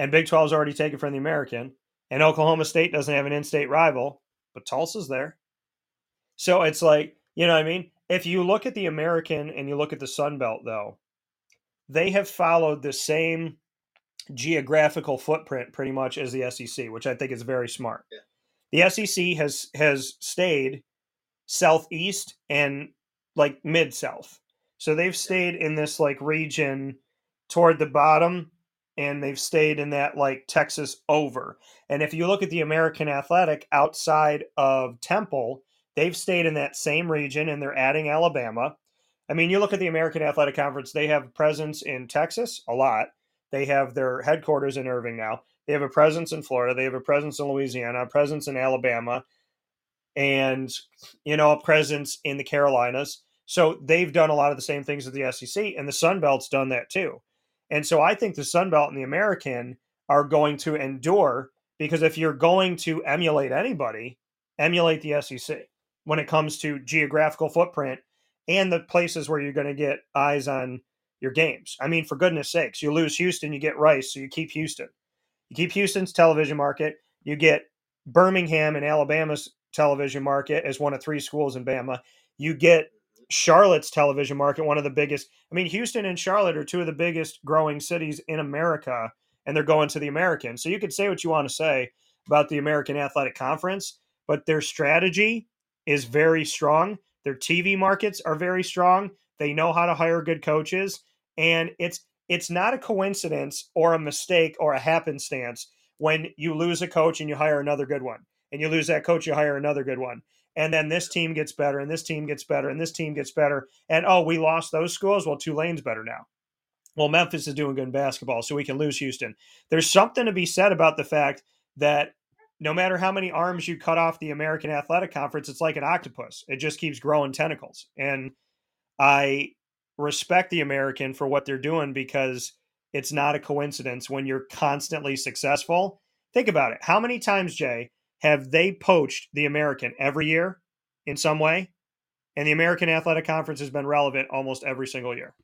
and Big 12's already taken from the American, and Oklahoma State doesn't have an in-state rival, but Tulsa's there. So it's like, you know what I mean? If you look at the American and you look at the Sun Belt, though, they have followed the same geographical footprint pretty much as the SEC, which I think is very smart. Yeah. The SEC has stayed southeast and like mid-south. So they've stayed in this like region toward the bottom, and they've stayed in that like Texas over. And if you look at the American Athletic outside of Temple, they've stayed in that same region, and they're adding Alabama. I mean, you look at the American Athletic Conference, they have presence in Texas a lot. They have their headquarters in Irving now. They have a presence in Florida. They have a presence in Louisiana, a presence in Alabama, and, you know, a presence in the Carolinas. So they've done a lot of the same things with the SEC, and the Sun Belt's done that too. And so I think the Sun Belt and the American are going to endure, because if you're going to emulate anybody, emulate the SEC when it comes to geographical footprint and the places where you're going to get eyes on your games. I mean, for goodness sakes, you lose Houston, you get Rice, so you keep Houston. You keep Houston's television market. You get Birmingham and Alabama's television market as one of 3 schools in Bama. You get Charlotte's television market, one of the biggest. I mean, Houston and Charlotte are 2 of the biggest growing cities in America, and they're going to the American. So you could say what you want to say about the American Athletic Conference, but their strategy is very strong. Their TV markets are very strong. They know how to hire good coaches. And it's not a coincidence or a mistake or a happenstance when you lose a coach and you hire another good one. And you lose that coach, you hire another good one. And then this team gets better, and this team gets better, and this team gets better. And, oh, we lost those schools? Well, Tulane's better now. Well, Memphis is doing good in basketball, so we can lose Houston. There's something to be said about the fact that no matter how many arms you cut off the American Athletic Conference, it's like an octopus. It just keeps growing tentacles. And I respect the American for what they're doing, because it's not a coincidence when you're constantly successful. Think about it. How many times, Jay, have they poached the American every year in some way? And the American Athletic Conference has been relevant almost every single year.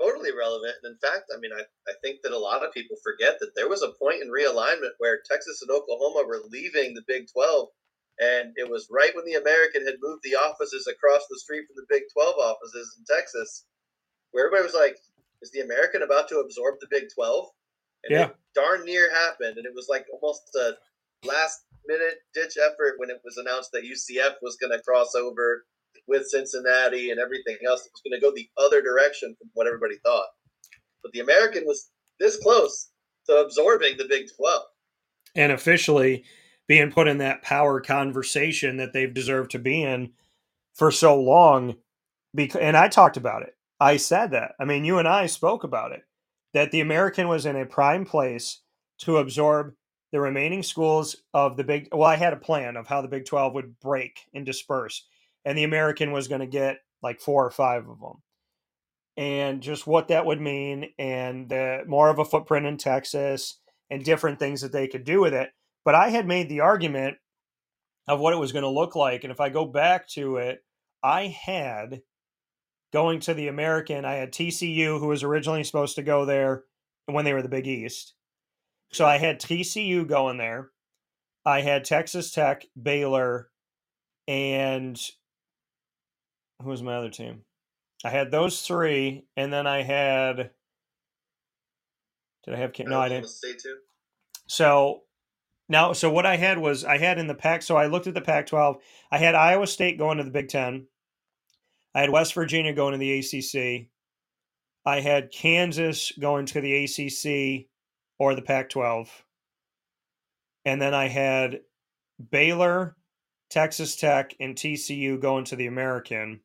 Totally relevant. And in fact, I mean, I think that a lot of people forget that there was a point in realignment where Texas and Oklahoma were leaving the Big 12. And it was right when the American had moved the offices across the street from the Big 12 offices in Texas, where everybody was like, is the American about to absorb the Big 12? And yeah, it darn near happened. And it was like almost a last last-minute-ditch effort when it was announced that UCF was going to cross over with Cincinnati and everything else. It was going to go the other direction from what everybody thought. But the American was this close to absorbing the Big 12. And officially being put in that power conversation that they've deserved to be in for so long. And I talked about it. I said that. I mean, you and I spoke about it, that the American was in a prime place to absorb the remaining schools of the Big. Well, I had a plan of how the Big 12 would break and disperse, and the American was going to get like 4 or 5 of them, and just what that would mean, and more of a footprint in Texas and different things that they could do with it. But I had made the argument of what it was going to look like. And if I go back to it, I had going to the American, I had TCU, who was originally supposed to go there when they were the Big East. So I had TCU going there. I had Texas Tech, Baylor, and who was my other team? I had those 3, and then I had. Did I have? No, I didn't. State too. So now, so what I had was I had in the Pac. So I looked at the Pac-12. I had Iowa State going to the Big Ten. I had West Virginia going to the ACC. I had Kansas going to the ACC or the Pac-12, and then I had Baylor, Texas Tech, and TCU going to the American,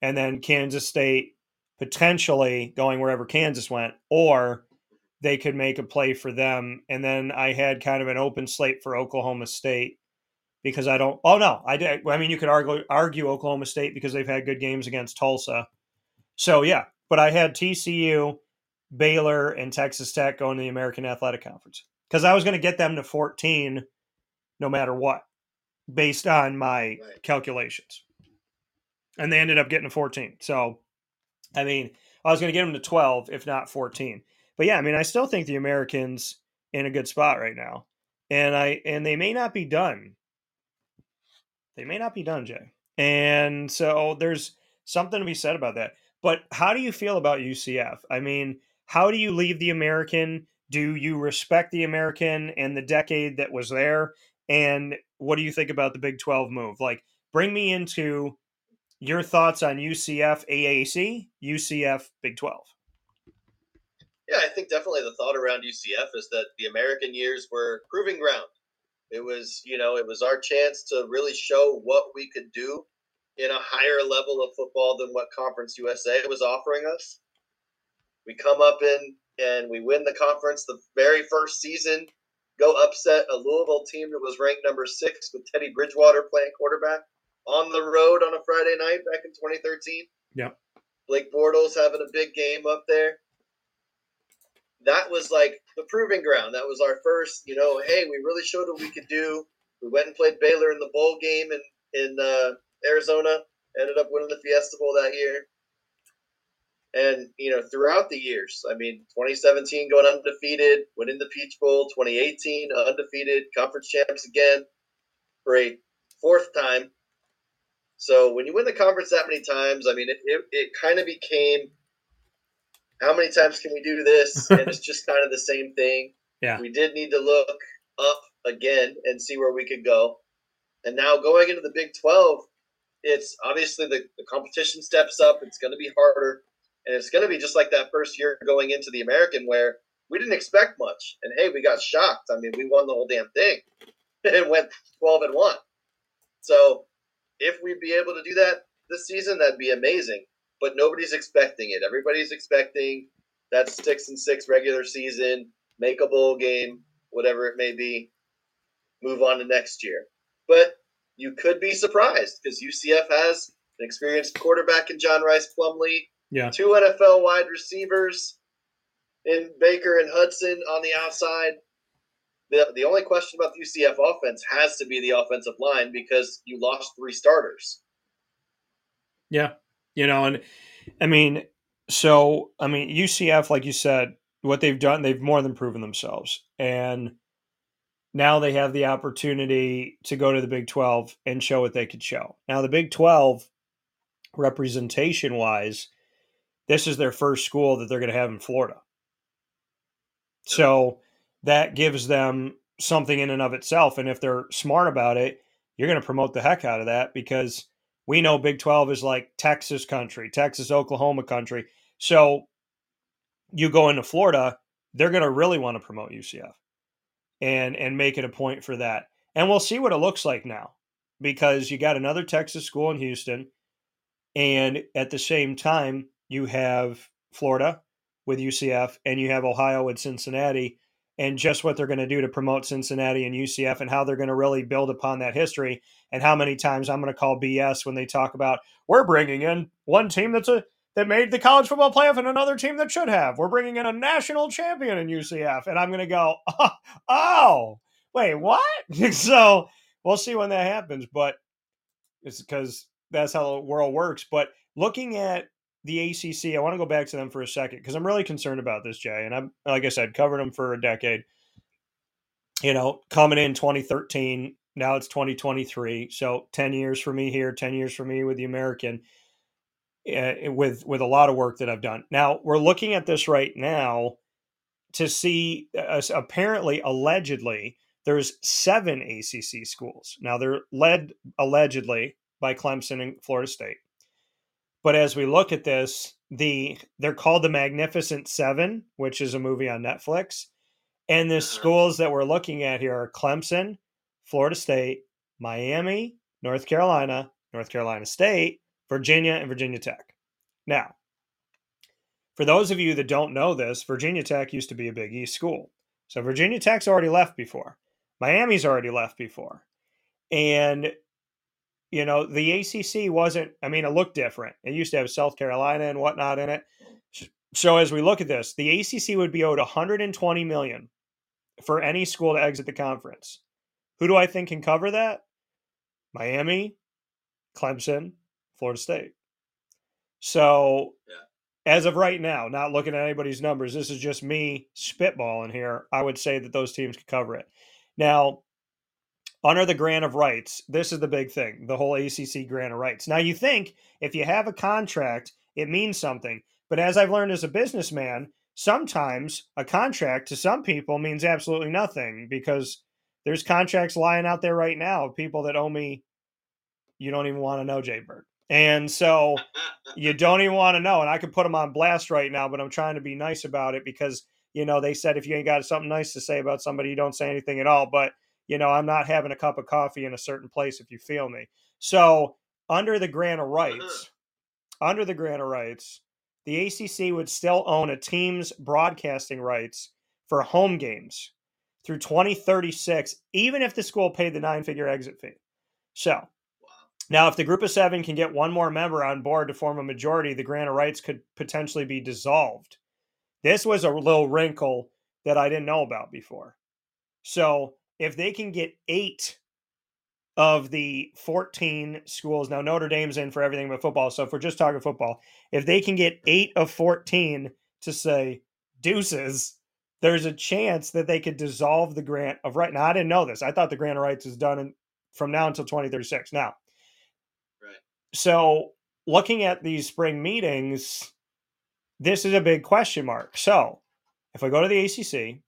and then Kansas State potentially going wherever Kansas went, or they could make a play for them. And then I had kind of an open slate for Oklahoma State because I don't – oh, no, I did. I mean, you could argue Oklahoma State because they've had good games against Tulsa. So, yeah, but I had TCU, Baylor, and Texas Tech going to the American Athletic Conference because I was going to get them to 14 no matter what based on my calculations. And they ended up getting to 14. So, I mean, I was going to get them to 12 if not 14. But, yeah, I mean, I still think the Americans in a good spot right now. And they may not be done. They may not be done, Jay. And so there's something to be said about that. But how do you feel about UCF? I mean, how do you leave the American? Do you respect the American and the decade that was there? And what do you think about the Big 12 move? Like, bring me into your thoughts on UCF, AAC, UCF, Big 12. Yeah, I think definitely the thought around UCF is that the American years were proving ground. It was, you know, it was our chance to really show what we could do in a higher level of football than what Conference USA was offering us. We come up in and we win the conference the very first season, go upset a Louisville team that was ranked number 6 with Teddy Bridgewater playing quarterback on the road on a Friday night back in 2013. Yeah. Blake Bortles having a big game up there. That was like the proving ground. That was our first, you know, hey, we really showed what we could do. We went and played Baylor in the bowl game in Arizona, ended up winning the Fiesta Bowl that year. And, you know, throughout the years, I mean, 2017 going undefeated, winning the Peach Bowl, 2018 undefeated, conference champs again for a 4th time. So when you win the conference that many times, I mean, it kind of became how many times can we do this? And it's just kind of the same thing. Yeah. We did need to look up again and see where we could go. And now going into the Big 12, it's obviously the competition steps up. It's going to be harder. And it's going to be just like that first year going into the American where we didn't expect much. And, hey, we got shocked. I mean, we won the whole damn thing and went 12-1. So if we'd be able to do that this season, that'd be amazing. But nobody's expecting it. Everybody's expecting that 6-6 regular season, make a bowl game, whatever it may be, move on to next year. But you could be surprised because UCF has an experienced quarterback in John Rice Plumlee, yeah. 2 NFL wide receivers in Baker and Hudson on the outside. The only question about the UCF offense has to be the offensive line because you lost 3 starters. Yeah. You know, and I mean, so, I mean, UCF, like you said, what they've done, they've more than proven themselves. And now they have the opportunity to go to the Big 12 and show what they could show. Now, the Big 12, representation-wise, this is their first school that they're going to have in Florida. So that gives them something in and of itself. And if they're smart about it, you're going to promote the heck out of that, because we know Big 12 is like Texas country, Texas, Oklahoma country. So you go into Florida, they're going to really want to promote UCF and make it a point for that. And we'll see what it looks like now, because you got another Texas school in Houston. And at the same time, you have Florida with UCF, and you have Ohio with Cincinnati, and just what they're going to do to promote Cincinnati and UCF, and how they're going to really build upon that history, and how many times I'm going to call BS when they talk about, we're bringing in one team that made the college football playoff and another team that should have. We're bringing in a national champion in UCF. And I'm going to go, oh, wait, what? So we'll see when that happens, but it's because that's how the world works. But looking at the ACC, I want to go back to them for a second, because I'm really concerned about this, Jay. And I'm, like I said, covered them for a decade, coming in 2013. Now it's 2023. So 10 years for me here, 10 years for me with the American, with a lot of work that I've done. Now we're looking at this right now to see, apparently, allegedly, there's 7 ACC schools. Now they're led allegedly by Clemson and Florida State. But as we look at this, they're called the Magnificent Seven, which is a movie on Netflix. And the schools that we're looking at here are Clemson, Florida State, Miami, North Carolina State, Virginia, and Virginia Tech. Now, for those of you that don't know this, Virginia Tech used to be a Big East school. So Virginia Tech's already left before. Miami's already left before. And the ACC wasn't, it looked different. It used to have South Carolina and whatnot in it. So as we look at this, the ACC would be owed $120 million for any school to exit the conference. Who do I think can cover that? Miami, Clemson, Florida State. So as of right now, not looking at anybody's numbers, this is just me spitballing here. I would say that those teams could cover it. Now, under the grant of rights, this is the big thing, the whole ACC grant of rights. Now, you think if you have a contract, it means something. But as I've learned as a businessman, sometimes a contract to some people means absolutely nothing, because there's contracts lying out there right now of people that owe me. You don't even want to know, Jay Bird. And so you don't even want to know. And I could put them on blast right now, but I'm trying to be nice about it, because, they said if you ain't got something nice to say about somebody, you don't say anything at all. But I'm not having a cup of coffee in a certain place, if you feel me. So under the grant of rights, the ACC would still own a team's broadcasting rights for home games through 2036, even if the school paid the 9-figure exit fee. So now if the group of 7 can get one more member on board to form a majority, the grant of rights could potentially be dissolved. This was a little wrinkle that I didn't know about before. So if they can get 8 of the 14 schools, now Notre Dame's in for everything but football, so if we're just talking football, if they can get 8 of 14 to say deuces, there's a chance that they could dissolve the grant of rights. Now, I didn't know this. I thought the grant of rights is done from now until 2036. Now, right. So looking at these spring meetings, this is a big question mark. So if I go to the ACC,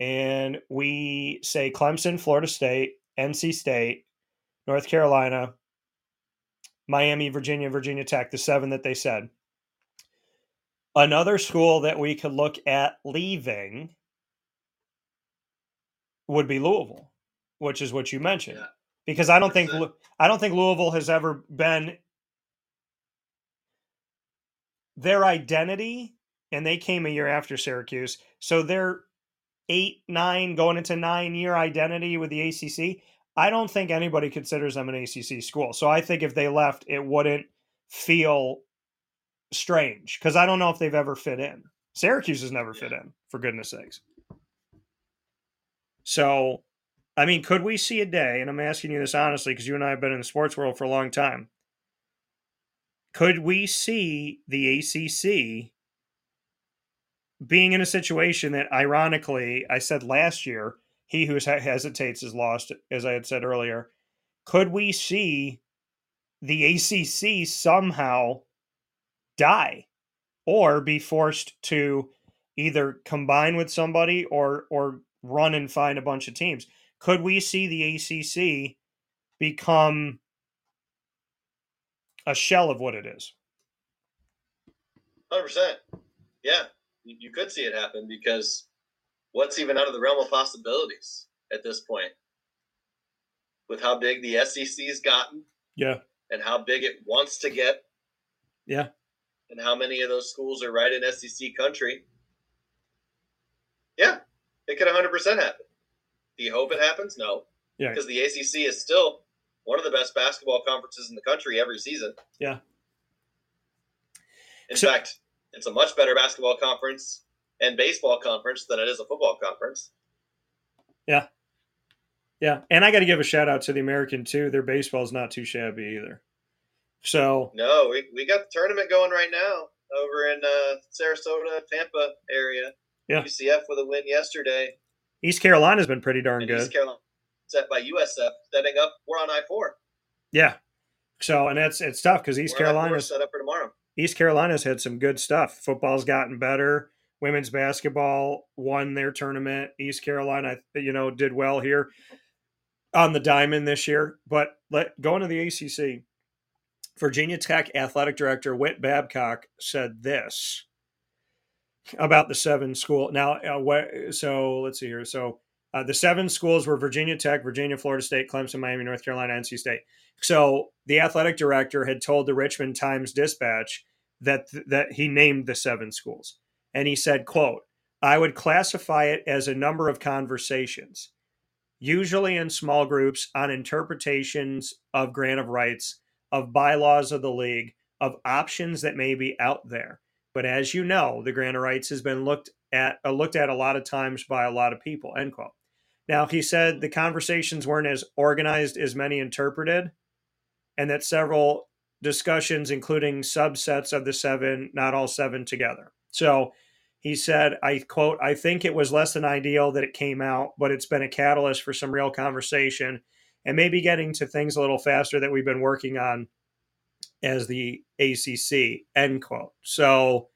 and we say Clemson, Florida State, NC State, North Carolina, Miami, Virginia, Virginia Tech, the 7 that they said. Another school that we could look at leaving would be Louisville, which is what you mentioned. Yeah. Because I don't think Louisville has ever been their identity, and they came a year after Syracuse. So they're 8, 9 going into 9-year identity with the ACC. I don't think anybody considers them an ACC school. So I think if they left, it wouldn't feel strange, because I don't know if they've ever fit in. Syracuse has never fit in, for goodness sakes. So, could we see a day, and I'm asking you this honestly because you and I have been in the sports world for a long time, could we see the ACC being in a situation that, ironically, I said last year, he who hesitates is lost, as I had said earlier. Could we see the ACC somehow die or be forced to either combine with somebody or run and find a bunch of teams. Could we see the ACC become a shell of what it is? 100%. Yeah, you could see it happen, because what's even out of the realm of possibilities at this point with how big the SEC's gotten? Yeah. And how big it wants to get. Yeah. And how many of those schools are right in SEC country. Yeah, it could 100% happen. Do you hope it happens? No. Yeah. Because the ACC is still one of the best basketball conferences in the country every season. Yeah. In fact, it's a much better basketball conference and baseball conference than it is a football conference. Yeah. Yeah. And I got to give a shout out to the American too. Their baseball is not too shabby either. So no, we got the tournament going right now over in Sarasota, Tampa area. Yeah. UCF with a win yesterday. East Carolina has been pretty darn good. East Carolina set by USF setting up. We're on I-4. Yeah. So, and it's tough because East Carolina's set up for tomorrow. East Carolina's had some good stuff. Football's gotten better. Women's basketball won their tournament. East Carolina, did well here on the diamond this year. But going to the ACC, Virginia Tech athletic director Whit Babcock said this about the seven school. Now, so let's see here. So the seven schools were Virginia Tech, Virginia, Florida State, Clemson, Miami, North Carolina, NC State. So the athletic director had told the Richmond Times-Dispatch that he named the seven schools. And he said, quote, "I would classify it as a number of conversations, usually in small groups, on interpretations of grant of rights, of bylaws of the league, of options that may be out there. But as you know, the grant of rights has been looked at a lot of times by a lot of people," end quote. Now, he said the conversations weren't as organized as many interpreted, and that several discussions, including subsets of the seven, not all seven together. So he said, I quote, "I think it was less than ideal that it came out, but it's been a catalyst for some real conversation and maybe getting to things a little faster that we've been working on as the ACC," end quote. So,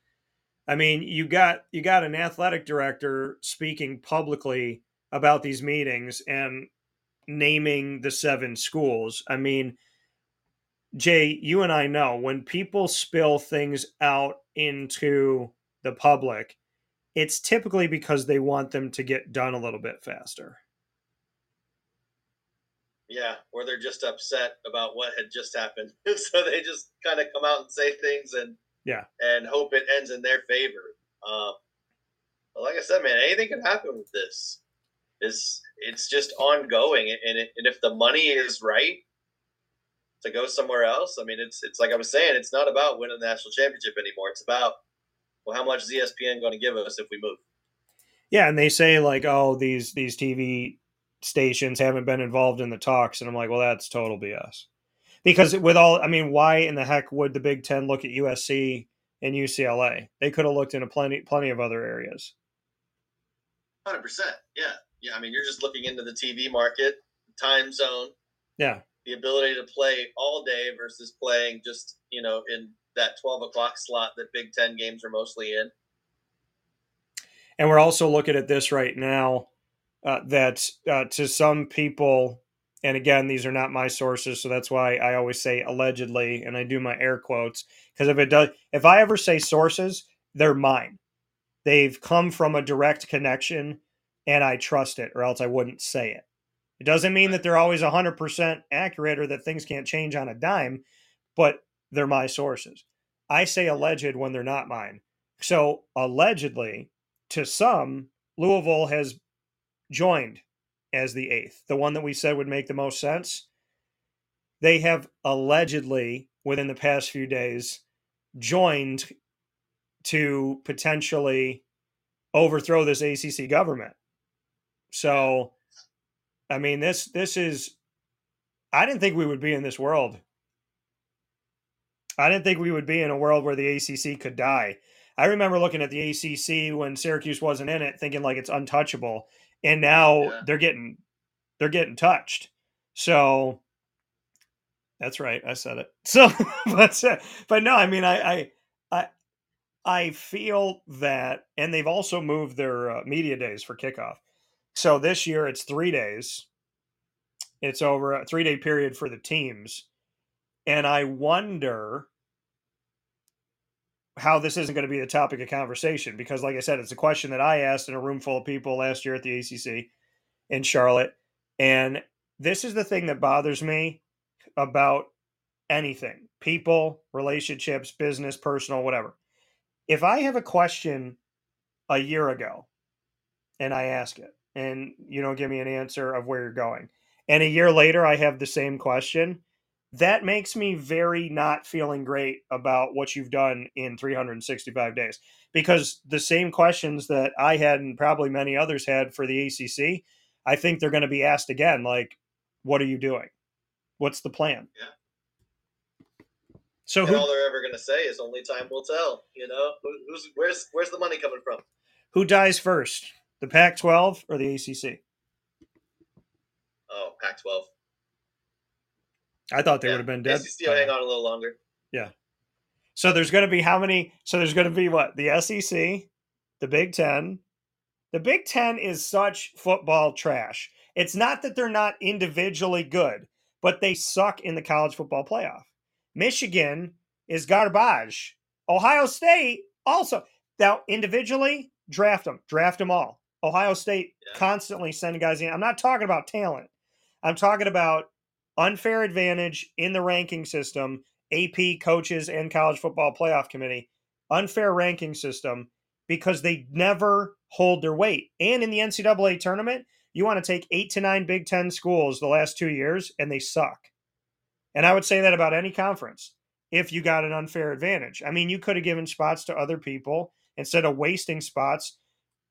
I mean, you got an athletic director speaking publicly about these meetings and naming the seven schools. I mean, Jay, you and I know when people spill things out into the public, it's typically because they want them to get done a little bit faster. Yeah, or they're just upset about what had just happened. So they just kind of come out and say things and hope it ends in their favor. But like I said, man, anything can happen with this. It's just ongoing. And if the money is right to go somewhere else, I mean, it's like I was saying, it's not about winning the national championship anymore. It's about, well, how much is ESPN going to give us if we move? Yeah, and they say like, oh, these TV stations haven't been involved in the talks. And I'm like, well, that's total BS. Because why in the heck would the Big Ten look at USC and UCLA? They could have looked into plenty of other areas. 100%. Yeah. Yeah, I mean, you're just looking into the TV market, time zone. Yeah. The ability to play all day versus playing just, in that 12 o'clock slot that Big Ten games are mostly in. And we're also looking at this right now that to some people, and again, these are not my sources, so that's why I always say allegedly, and I do my air quotes, because if I ever say sources, they're mine. They've come from a direct connection, and I trust it, or else I wouldn't say it. It doesn't mean that they're always 100% accurate or that things can't change on a dime, but they're my sources. I say alleged when they're not mine. So allegedly, to some, Louisville has joined as the eighth, the one that we said would make the most sense. They have allegedly, within the past few days, joined to potentially overthrow this ACC government. So, I mean, this is, I didn't think we would be in this world. I didn't think we would be in a world where the ACC could die. I remember looking at the ACC when Syracuse wasn't in it, thinking like it's untouchable. And now they're getting touched. So that's right. I said it. So, but no, I mean, I feel that, and they've also moved their media days for kickoff. So this year it's 3 days. It's over a 3-day period for the teams. And I wonder how this isn't going to be the topic of conversation, because like I said, it's a question that I asked in a room full of people last year at the ACC in Charlotte. And this is the thing that bothers me about anything, people, relationships, business, personal, whatever. If I have a question a year ago and I ask it and you don't give me an answer of where you're going, and a year later I have the same question, that makes me very not feeling great about what you've done in 365 days, because the same questions that I had and probably many others had for the ACC, I think they're going to be asked again, like, what are you doing? What's the plan? Yeah. So all they're ever going to say is only time will tell, you know, where's the money coming from? Who dies first, the Pac-12 or the ACC? Oh, Pac-12. I thought they would have been dead. SEC will hang on a little longer. Yeah. So there's going to be how many? So there's going to be what? The SEC, the Big Ten. The Big Ten is such football trash. It's not that they're not individually good, but they suck in the college football playoff. Michigan is garbage. Ohio State also. Now, individually, draft them all. Ohio State constantly sending guys in. I'm not talking about talent. I'm talking about unfair advantage in the ranking system, AP coaches and college football playoff committee, unfair ranking system, because they never hold their weight. And in the NCAA tournament, you want to take 8 to 9 Big Ten schools the last 2 years, and they suck. And I would say that about any conference if you got an unfair advantage. I mean, you could have given spots to other people instead of wasting spots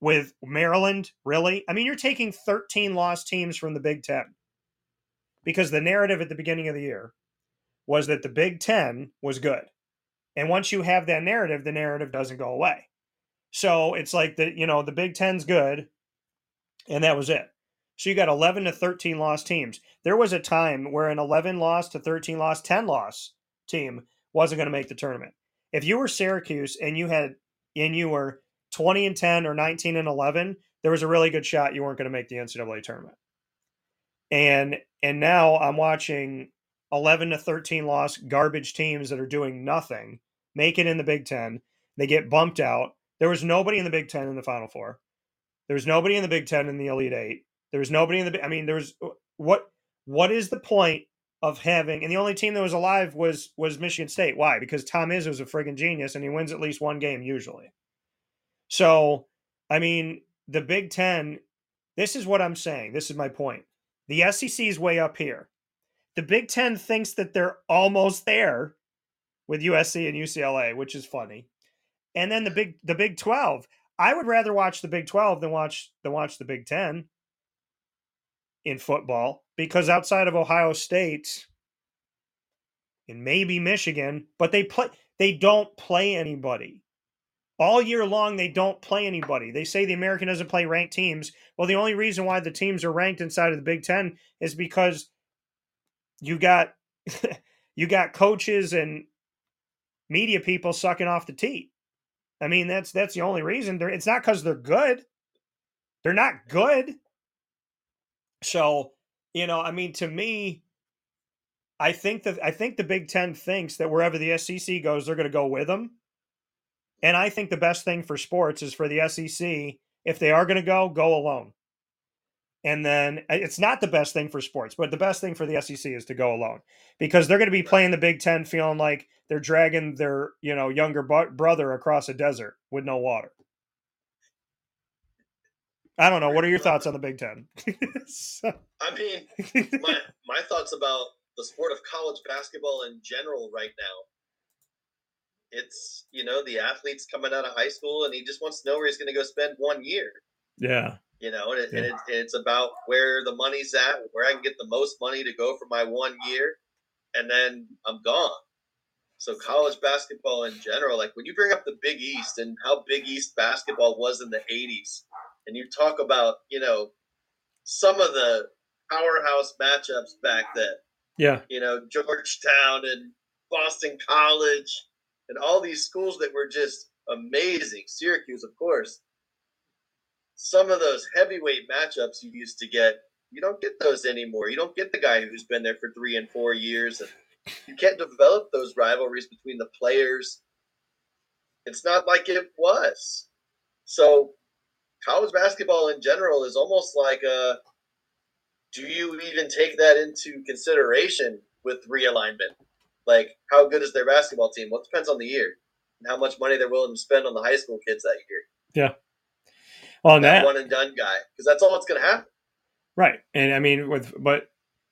with Maryland, really. I mean, you're taking 13 lost teams from the Big Ten. Because the narrative at the beginning of the year was that the Big Ten was good. And once you have that narrative, the narrative doesn't go away. So it's like the Big Ten's good, and that was it. So you got 11 to 13 loss teams. There was a time where an 11 loss to 13 loss, 10 loss team wasn't going to make the tournament. If you were Syracuse and you were 20-10 or 19-11, there was a really good shot you weren't going to make the NCAA tournament. And now I'm watching 11 to 13 loss garbage teams that are doing nothing make it in the Big Ten. They get bumped out. There was nobody in the Big Ten in the Final Four. There was nobody in the Big Ten in the Elite Eight. There was nobody in the. I mean, there's what is the point of having? And the only team that was alive was Michigan State. Why? Because Tom Izzo's a friggin' genius, and he wins at least one game usually. So, I mean, the Big Ten. This is what I'm saying. This is my point. The SEC is way up here. The Big Ten thinks that they're almost there with USC and UCLA, which is funny. And then the Big 12. I would rather watch the Big 12 than watch the Big Ten in football, because outside of Ohio State and maybe Michigan, but they don't play anybody. All year long, they don't play anybody. They say the American doesn't play ranked teams. Well, the only reason why the teams are ranked inside of the Big Ten is because you got coaches and media people sucking off the tee. I mean, that's the only reason. It's not because they're good. They're not good. So, I mean, to me, I think the Big Ten thinks that wherever the SEC goes, they're going to go with them. And I think the best thing for sports is for the SEC, if they are going to go alone. And then it's not the best thing for sports, but the best thing for the SEC is to go alone, because they're going to be playing the Big Ten feeling like they're dragging their, younger brother across a desert with no water. I don't know. What are your thoughts on the Big Ten? I mean, my thoughts about the sport of college basketball in general right now. It's, the athlete's coming out of high school and he just wants to know where he's going to go spend 1 year. Yeah. It's about where the money's at, where I can get the most money to go for my 1 year, and then I'm gone. So college basketball in general, like when you bring up the Big East and how Big East basketball was in the 80s, and you talk about, some of the powerhouse matchups back then. Yeah. Georgetown and Boston College. And all these schools that were just amazing. Syracuse, of course. some of those heavyweight matchups you used to get, you don't get those anymore. You don't get the guy who's been there for 3 and 4 years. And you can't develop those rivalries between the players. It's not like it was. So college basketball in general is almost like a, do you even take that into consideration with realignment? Like, how good is their basketball team? Well, it depends on the year and how much money they're willing to spend on the high school kids that year. Yeah. Well, that one and done guy, because that's all that's going to happen. Right. And I mean,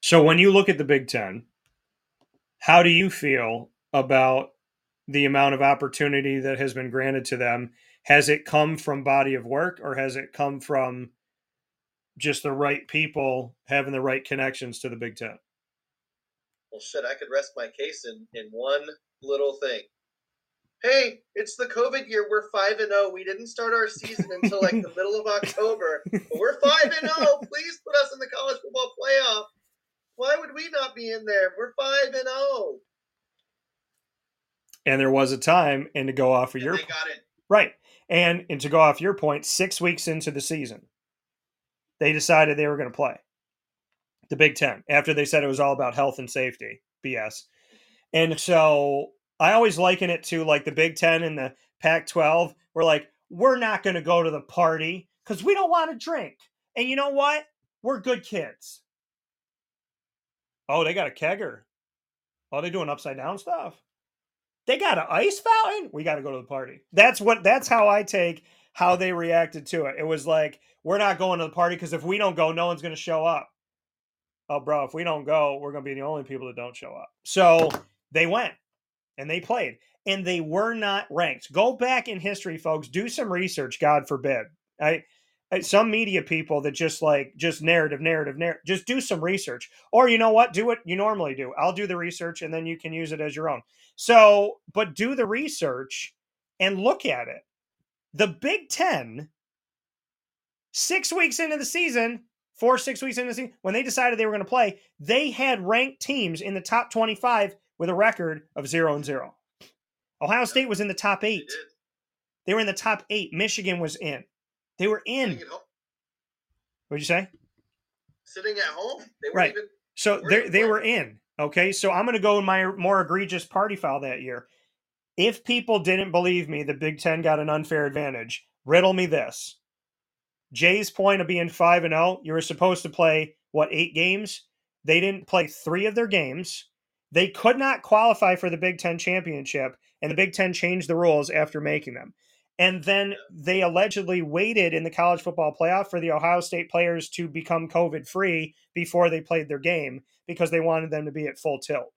so when you look at the Big Ten, how do you feel about the amount of opportunity that has been granted to them? Has it come from body of work, or has it come from just the right people having the right connections to the Big Ten? Well, shit, I could rest my case in one little thing. Hey, it's the COVID year. We're 5-0. We didn't start our season until like the middle of October. But we're 5-0. Please put us in the college football playoff. Why would we not be in there? We're 5-0. And there was a time, and to go off of your point, they got it. Right. And to go off your point, 6 weeks into the season, they decided they were going to play the Big Ten after they said it was all about health and safety BS. And so I always liken it to like the Big Ten and the Pac-12. We're like, we're not going to go to the party because we don't want to drink. And you know what? We're good kids. Oh, they got a kegger. Oh, they're doing upside down stuff. They got an ice fountain. We got to go to the party. That's how I take how they reacted to it. It was like, we're not going to the party because if we don't go, no one's going to show up. Oh, bro, if we don't go, we're going to be the only people that don't show up. So they went and they played and they were not ranked. Go back in history, folks. Do some research. God forbid. Some media people that just narrative. Just do some research. Or you know what? Do what you normally do. I'll do the research and then you can use it as your own. So, but do the research and look at it. The Big Ten, 6 weeks into the season, 4 or 6 weeks into the season, when they decided they were going to play, they had ranked teams in the top 25 with a record of 0-0. Ohio State was in the top 8. They were in the top 8. Michigan was in. They were in. What'd you say? Sitting at home. They weren't right. Even, so they were in. Okay. So I'm going to go in my more egregious party foul that year. If people didn't believe me, the Big Ten got an unfair advantage. Riddle me this. Jay's point of being 5-0, you were supposed to play, 8 games? They didn't play 3 of their games. They could not qualify for the Big Ten championship, and the Big Ten changed the rules after making them. And then they allegedly waited in the college football playoff for the Ohio State players to become COVID-free before they played their game because they wanted them to be at full tilt.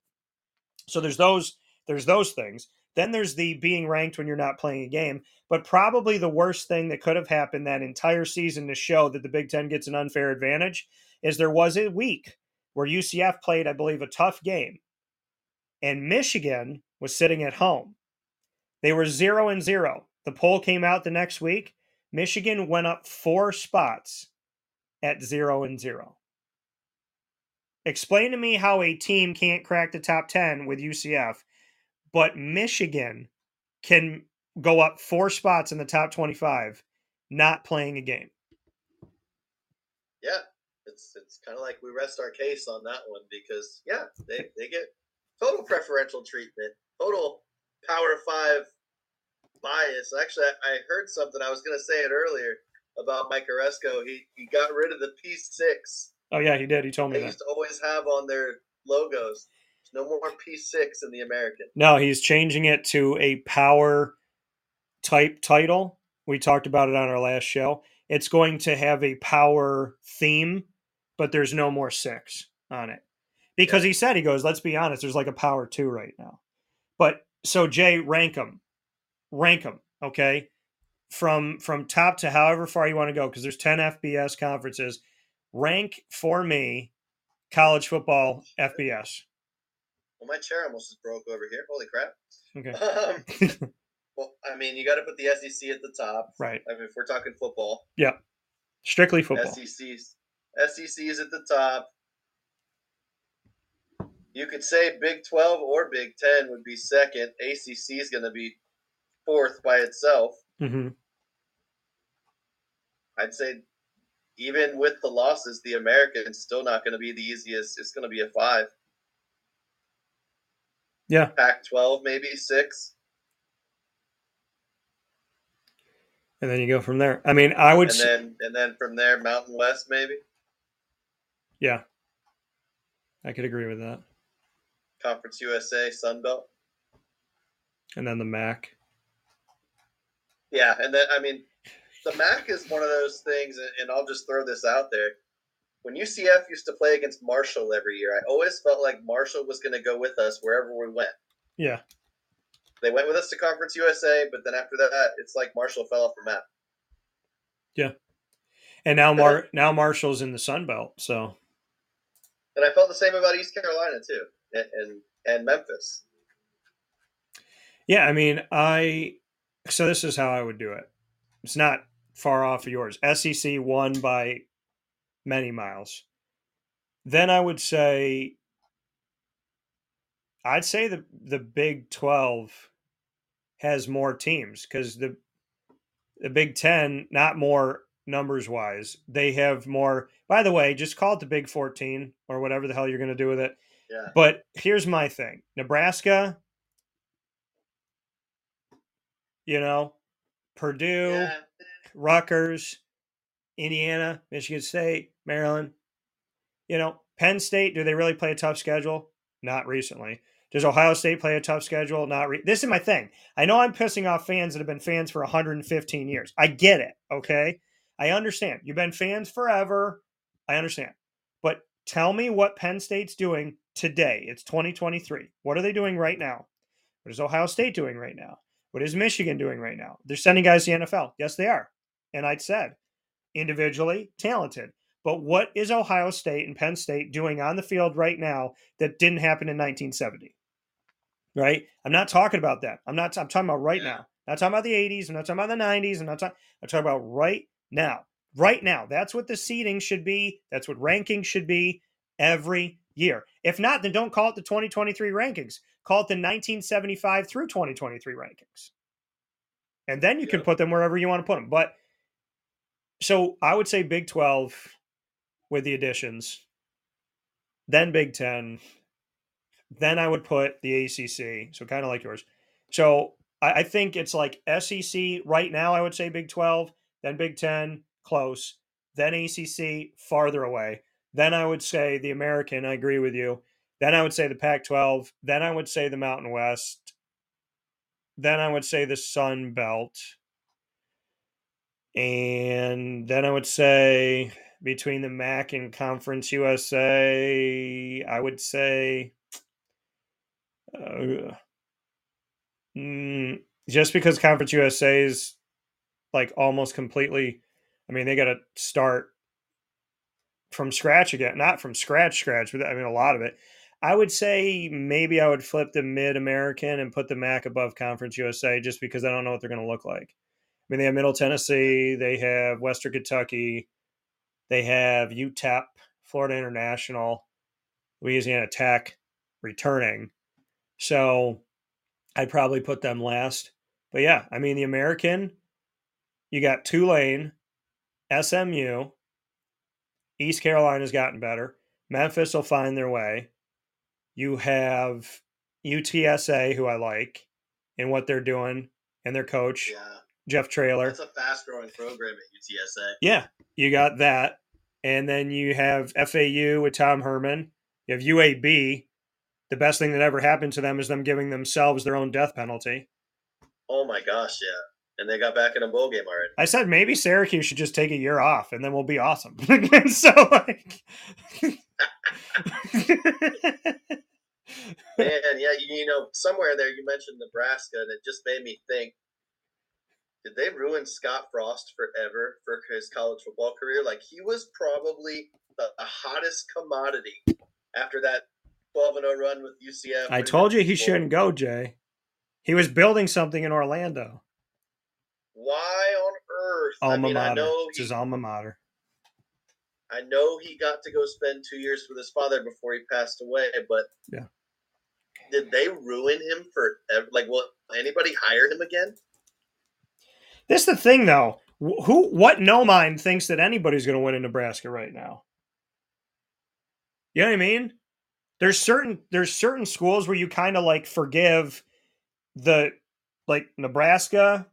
So there's those things. Then there's the being ranked when you're not playing a game. But probably the worst thing that could have happened that entire season to show that the Big Ten gets an unfair advantage is there was a week where UCF played, I believe, a tough game. And Michigan was sitting at home. They were 0-0. The poll came out the next week. Michigan went up 4 spots at 0-0. Explain to me how a team can't crack the top 10 with UCF, but Michigan can go up 4 spots in the top 25, not playing a game. Yeah, it's kind of like we rest our case on that one because, yeah, they get total preferential treatment, total Power 5 bias. Actually, I heard something. I was going to say it earlier about Mike Oresco. He got rid of the P6. Oh, yeah, he did. He told me that. They used to always have on their logos. No more P6 in the American. No, he's changing it to a power type title. We talked about it on our last show. It's going to have a power theme, but there's no more 6 on it. Because yeah. He said, he goes, let's be honest, there's like a power 2 right now. But so, Jay, rank them. Okay. From top to however far you want to go. Cause there's 10 FBS conferences. Rank for me, college football FBS. Well, my chair almost just broke over here. Holy crap. Okay. Well, I mean, you got to put the SEC at the top. Right. I mean, if we're talking football. Yeah. Strictly football. SEC is at the top. You could say Big 12 or Big 10 would be second. ACC is going to be fourth by itself. Mm-hmm. I'd say even with the losses, the American is still not going to be the easiest. It's going to be a 5. Yeah. Pac-12, maybe 6. And then you go from there. I mean, I would say. And then from there, Mountain West, maybe? Yeah. I could agree with that. Conference USA, Sun Belt. And then the MAC. Yeah. And then, I mean, the MAC is one of those things, and I'll just throw this out there. When UCF used to play against Marshall every year, I always felt like Marshall was going to go with us wherever we went. Yeah. They went with us to Conference USA, but then after that, it's like Marshall fell off the map. Yeah. And now Marshall's in the Sun Belt, so. And I felt the same about East Carolina, too, and Memphis. Yeah, I mean, so this is how I would do it. It's not far off of yours. SEC won by many miles. Then I would say, the Big 12 has more teams because the Big Ten, not more numbers-wise. They have more – by the way, just call it the Big 14 or whatever the hell you're going to do with it. Yeah. But here's my thing. Nebraska, Purdue, yeah. Rutgers, Indiana, Michigan State, Maryland. Penn State, do they really play a tough schedule? Not recently. Does Ohio State play a tough schedule? This is my thing. I know I'm pissing off fans that have been fans for 115 years. I get it, okay? I understand. You've been fans forever. I understand. But tell me what Penn State's doing today. It's 2023. What are they doing right now? What is Ohio State doing right now? What is Michigan doing right now? They're sending guys to the NFL. Yes, they are. And I'd said, individually talented. But what is Ohio State and Penn State doing on the field right now that didn't happen in 1970? Right? I'm not talking about that. I'm talking about right now. I'm not talking about the 80s. I'm not talking about the 90s. I'm talking about right now. Right now. That's what the seeding should be. That's what ranking should be every year. If not, then don't call it the 2023 rankings. Call it the 1975 through 2023 rankings. And then you can put them wherever you want to put them. But so I would say Big 12 with the additions, then Big 10, then I would put the ACC. So kind of like yours. So I think it's like SEC right now. I would say Big 12, then Big 10, close, then ACC, farther away. Then I would say the American. I agree with you. Then I would say the Pac-12. Then I would say the Mountain West. Then I would say the Sun Belt. And then I would say between the MAC and Conference USA, I would say just because Conference USA is like almost completely, I mean, they got to start from scratch again, not from scratch, but I mean, a lot of it. I would say maybe I would flip the Mid-American and put the MAC above Conference USA just because I don't know what they're going to look like. I mean, they have Middle Tennessee, they have Western Kentucky, they have UTEP, Florida International, Louisiana Tech returning. So I'd probably put them last. But yeah, I mean, the American, you got Tulane, SMU, East Carolina's gotten better. Memphis will find their way. You have UTSA, who I like, and what they're doing, and their coach, Jeff Traylor. That's a fast-growing program at UTSA. Yeah, you got that. And then you have FAU with Tom Herman. You have UAB. The best thing that ever happened to them is them giving themselves their own death penalty. Oh, my gosh, yeah. And they got back in a bowl game already. I said maybe Syracuse should just take a year off, and then we'll be awesome. So, like, man, yeah, somewhere there you mentioned Nebraska, and it just made me think: did they ruin Scott Frost forever for his college football career? Like, he was probably the hottest commodity after that 12-0 run with UCF. I told you he shouldn't go, Jay. He was building something in Orlando. Why on earth? Alma mater. It's his alma mater. I know he got to go spend 2 years with his father before he passed away, but did they ruin him forever? Like, will anybody hire him again? This is the thing, though. What no mind thinks that anybody's going to win in Nebraska right now? You know what I mean? There's certain schools where you kind of like forgive the, like Nebraska.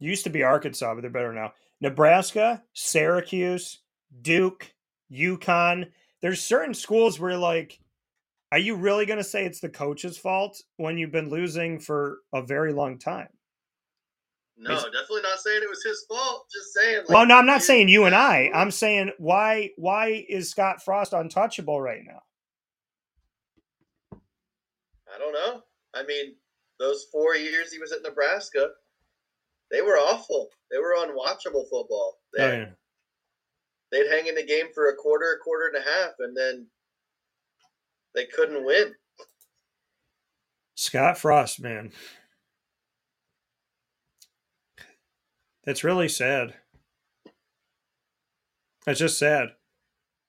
Used to be Arkansas, but they're better now. Nebraska, Syracuse, Duke, UConn. There's certain schools where like, are you really going to say it's the coach's fault when you've been losing for a very long time? No, definitely not saying it was his fault. Just saying. Like, well, no, I'm not saying you and I. I'm saying why is Scott Frost untouchable right now? I don't know. I mean, those 4 years he was at Nebraska, they were awful. They were unwatchable football. They'd hang in the game for a quarter and a half, and then they couldn't win. Scott Frost, man. It's really sad. It's just sad,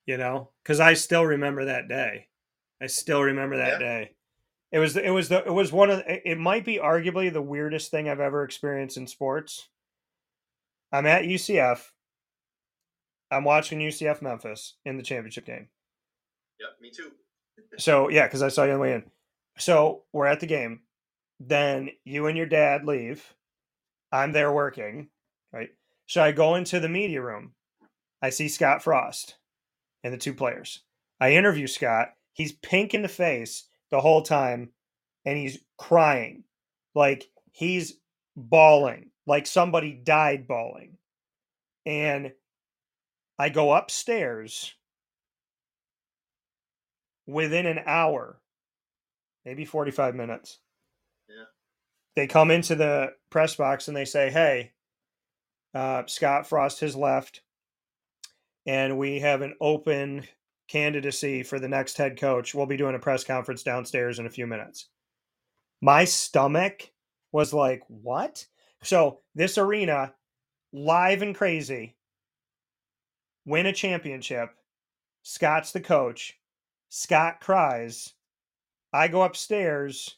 you know, because I still remember that day. I still remember that day. It was one of it might be arguably the weirdest thing I've ever experienced in sports. I'm at UCF. I'm watching UCF Memphis in the championship game. Yep, me too. So yeah, because I saw you on the way in. So we're at the game. Then you and your dad leave. I'm there working. Right. So I go into the media room. I see Scott Frost and the two players. I interview Scott. He's pink in the face the whole time, and he's crying. Like, he's bawling. Like somebody died bawling. And I go upstairs within an hour, maybe 45 minutes. Yeah. They come into the press box and they say, hey, Scott Frost has left, and we have an open candidacy for the next head coach. We'll be doing a press conference downstairs in a few minutes. My stomach was like, what? So this arena, live and crazy, win a championship. Scott's the coach. Scott cries. I go upstairs.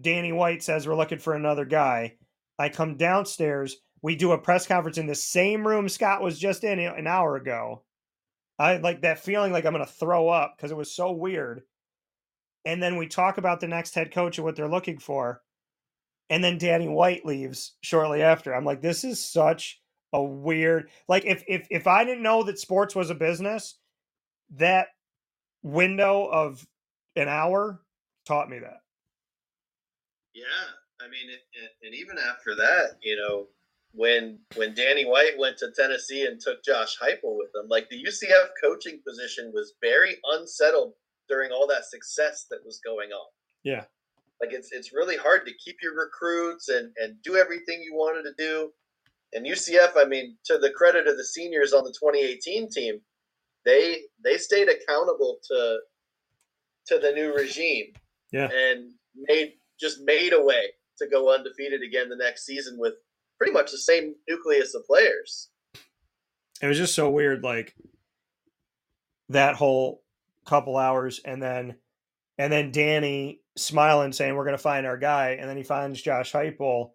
Danny White says we're looking for another guy. I come downstairs. We do a press conference in the same room Scott was just in an hour ago. I like that feeling like I'm going to throw up because it was so weird. And then we talk about the next head coach and what they're looking for. And then Danny White leaves shortly after. I'm like, this is such a weird, like if I didn't know that sports was a business, that window of an hour taught me that. Yeah. I mean, and even after that, you know, when Danny White went to Tennessee and took Josh Heupel with him, like the UCF coaching position was very unsettled during all that success that was going on. Yeah. Like it's really hard to keep your recruits and do everything you wanted to do. And UCF, I mean, to the credit of the seniors on the 2018 team, they stayed accountable to the new regime. Yeah. And made a way to go undefeated again the next season with pretty much the same nucleus of players. It was just so weird, like that whole couple hours, and then Danny smiling, saying we're going to find our guy, and then he finds Josh Heupel,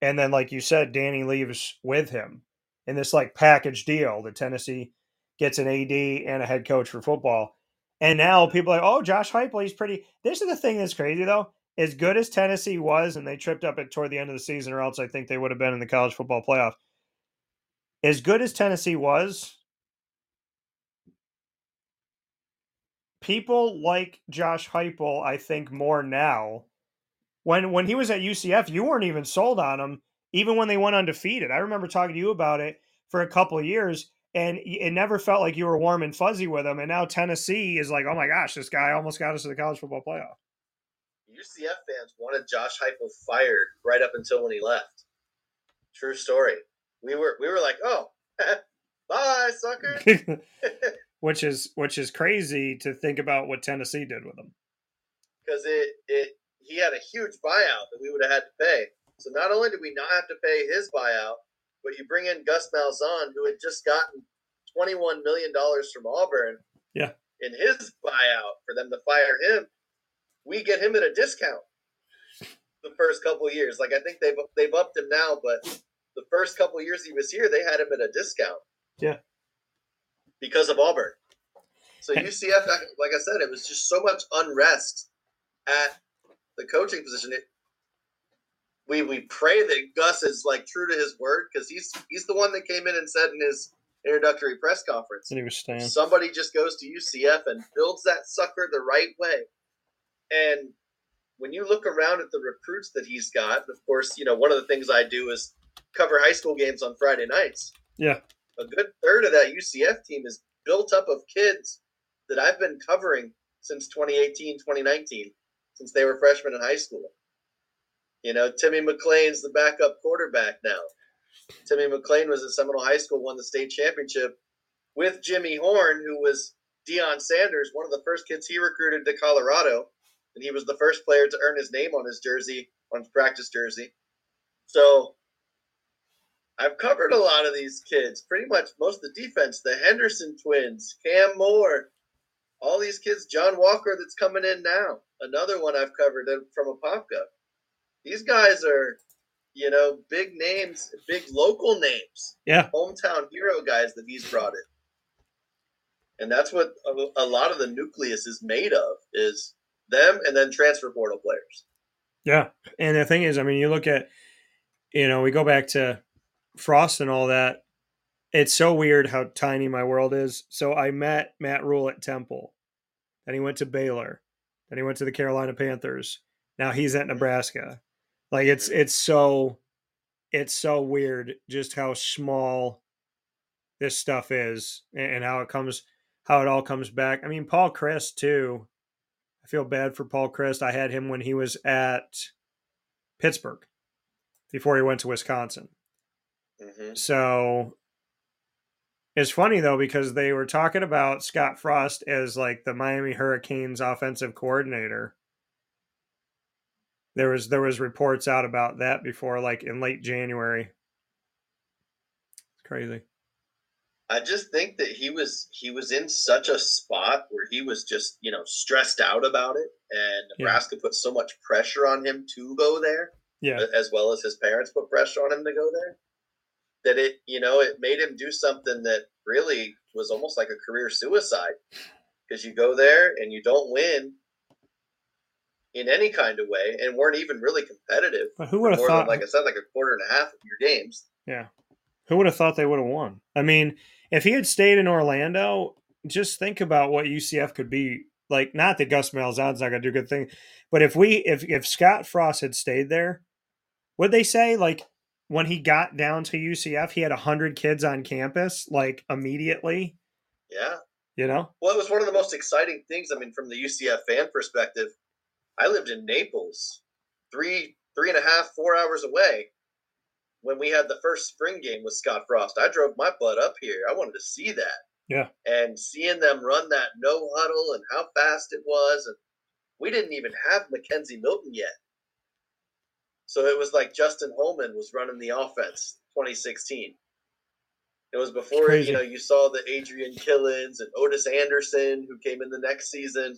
and then like you said, Danny leaves with him in this like package deal that Tennessee gets an AD and a head coach for football, and now people are like, oh, Josh Heupel, he's pretty. This is the thing that's crazy though. As good as Tennessee was, and they tripped up it toward the end of the season, or else I think they would have been in the college football playoff. As good as Tennessee was, people like Josh Heupel, I think, more now. When he was at UCF, you weren't even sold on him, even when they went undefeated. I remember talking to you about it for a couple of years, and it never felt like you were warm and fuzzy with him. And now Tennessee is like, oh my gosh, this guy almost got us to the college football playoff. UCF fans wanted Josh Heupel fired right up until when he left. True story. We were like, oh, bye, sucker. which is crazy to think about what Tennessee did with him. Because he had a huge buyout that we would have had to pay. So not only did we not have to pay his buyout, but you bring in Gus Malzahn, who had just gotten $21 million from Auburn, yeah, in his buyout for them to fire him. We get him at a discount the first couple of years. Like I think they've upped him now, but the first couple of years he was here, they had him at a discount. Yeah. Because of Auburn. So UCF, like I said, it was just so much unrest at the coaching position. We pray that Gus is like true to his word, because he's the one that came in and said in his introductory press conference, somebody just goes to UCF and builds that sucker the right way. And when you look around at the recruits that he's got, of course, you know, one of the things I do is cover high school games on Friday nights. Yeah. A good third of that UCF team is built up of kids that I've been covering since 2018, 2019, since they were freshmen in high school. You know, Timmy McLean's the backup quarterback now. Timmy McLean was at Seminole High School, won the state championship with Jimmy Horn, who was Deion Sanders, one of the first kids he recruited to Colorado. And he was the first player to earn his name on his jersey, on his practice jersey. So I've covered a lot of these kids, pretty much most of the defense, the Henderson twins, Cam Moore, all these kids, John Walker that's coming in now, another one I've covered from Apopka. These guys are, you know, big names, big local names, yeah, hometown hero guys that he's brought in. And that's what a lot of the nucleus is made of, is them and then transfer portal players. Yeah. And the thing is, I mean, you look at, you know, we go back to Frost and all that. It's so weird how tiny my world is. So I met Matt Rule at Temple. Then he went to Baylor. Then he went to the Carolina Panthers. Now he's at Nebraska. Like it's so weird just how small this stuff is and how it all comes back. I mean, Paul Crest too. I feel bad for Paul Crest. I had him when he was at Pittsburgh before he went to Wisconsin. Mm-hmm. So it's funny though, because they were talking about Scott Frost as like the Miami Hurricanes offensive coordinator. There was reports out about that before, like in late January. It's crazy. I just think that he was in such a spot where he was just, you know, stressed out about it, and Nebraska put so much pressure on him to go there. Yeah. As well as his parents put pressure on him to go there, that it, you know, it made him do something that really was almost like a career suicide, because you go there and you don't win in any kind of way, and weren't even really competitive. But who would have thought? Like I said, like a quarter and a half of your games. Yeah. Who would have thought they would have won? I mean, if he had stayed in Orlando, just think about what UCF could be. Like, not that Gus Malzahn's not going to do good things, but if Scott Frost had stayed there, would they say, like, when he got down to UCF, he had 100 kids on campus, like, immediately? Yeah. You know? Well, it was one of the most exciting things, I mean, from the UCF fan perspective. I lived in Naples, three and a half, 4 hours away when we had the first spring game with Scott Frost. I drove my butt up here. I wanted to see that. Yeah. And seeing them run that no huddle and how fast it was. And we didn't even have Mackenzie Milton yet. So it was like Justin Holman was running the offense 2016. It was before, you know, you saw the Adrian Killens and Otis Anderson who came in the next season.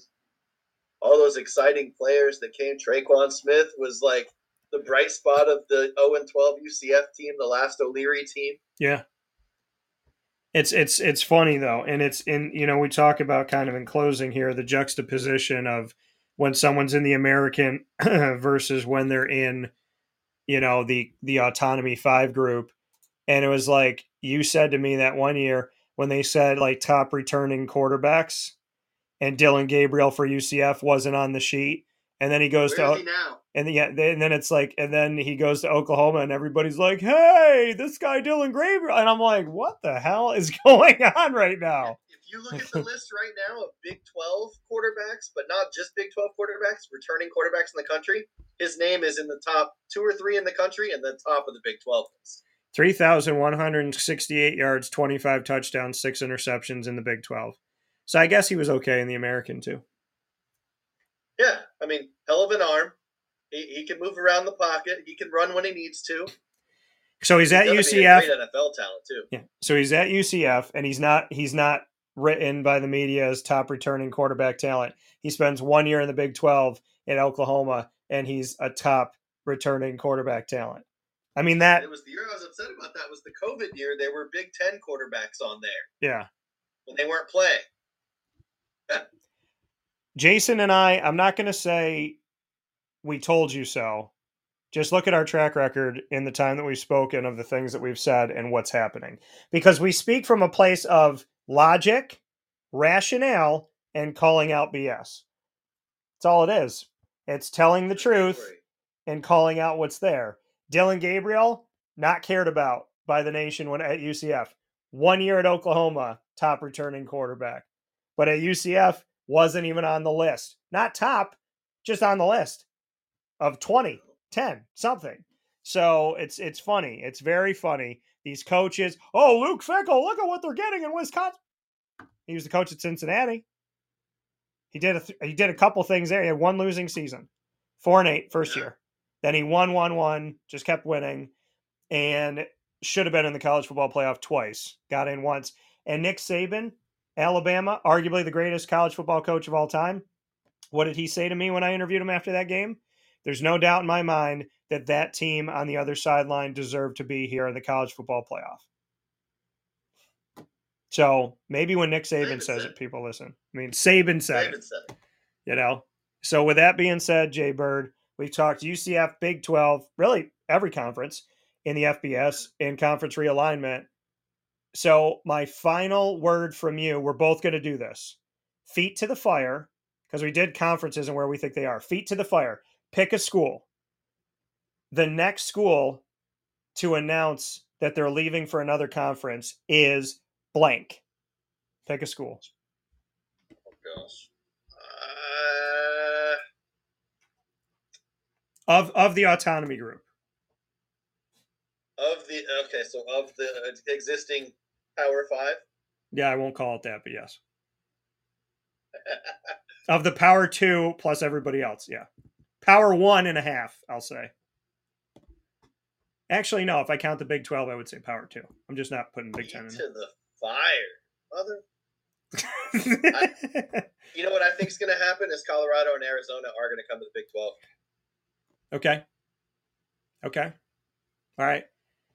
All those exciting players that came. Traquan Smith was like the bright spot of the 0-12 UCF team, the last O'Leary team. Yeah. It's funny though. And it's in, you know, we talk about kind of in closing here, the juxtaposition of when someone's in the American versus when they're in, you know, the Autonomy 5 group. And it was like, you said to me that one year when they said like top returning quarterbacks, and Dylan Gabriel for UCF wasn't on the sheet. And then he goes where to, is he now? and then he goes to Oklahoma and everybody's like, hey, this guy, Dylan Gabriel. And I'm like, what the hell is going on right now? If you look at the list right now of Big 12 quarterbacks, but not just Big 12 quarterbacks, returning quarterbacks in the country, his name is in the top 2 or 3 in the country and the top of the Big 12 list. 3,168 yards, 25 touchdowns, 6 interceptions in the Big 12. So I guess he was okay in the American too. Yeah, I mean, hell of an arm. He can move around the pocket. He can run when he needs to. So he's at UCF. Great NFL talent too. Yeah. So he's at UCF, and he's not written by the media as top returning quarterback talent. He spends 1 year in the Big 12 in Oklahoma, and he's a top returning quarterback talent. I mean, that it was the year I was upset about. That was the COVID year. They were Big Ten quarterbacks on there. Yeah, when they weren't playing. Jason and I'm not going to say we told you so. Just look at our track record in the time that we've spoken of the things that we've said and what's happening. Because we speak from a place of logic, rationale, and calling out BS. That's all it is. It's telling the truth and calling out what's there. Dylan Gabriel, not cared about by the nation when at UCF. 1 year at Oklahoma, top returning quarterback. But at UCF, wasn't even on the list. Not top, just on the list of 20. 10 something. So it's funny. It's very funny. These coaches, oh, Luke Fickell, look at what they're getting in Wisconsin. He was the coach at Cincinnati. He did a couple things there. He had one losing season, 4-8 first year. Then he won, just kept winning, and should have been in the college football playoff twice. Got in once. And Nick Saban, Alabama, arguably the greatest college football coach of all time. What did he say to me when I interviewed him after that game? There's no doubt in my mind that that team on the other sideline deserved to be here in the college football playoff. So maybe when Nick Saban says it, people listen. I mean, Saban said it. You know? So with that being said, Jay Bird, we've talked UCF, Big 12, really every conference in the FBS and conference realignment. So my final word from you, we're both going to do this. Feet to the fire, because we did conferences and where we think they are. Feet to the fire. Pick a school, the next school to announce that they're leaving for another conference is blank. Pick a school. Oh, gosh. Of the autonomy group. Of the existing Power Five? Yeah, I won't call it that, but yes. Of the Power Two plus everybody else, yeah. Power 1.5, I'll say. Actually, no. If I count the Big 12, I would say Power 2. I'm just not putting Big 10 in. To the fire, mother. You know what I think is going to happen is Colorado and Arizona are going to come to the Big 12. Okay. All right.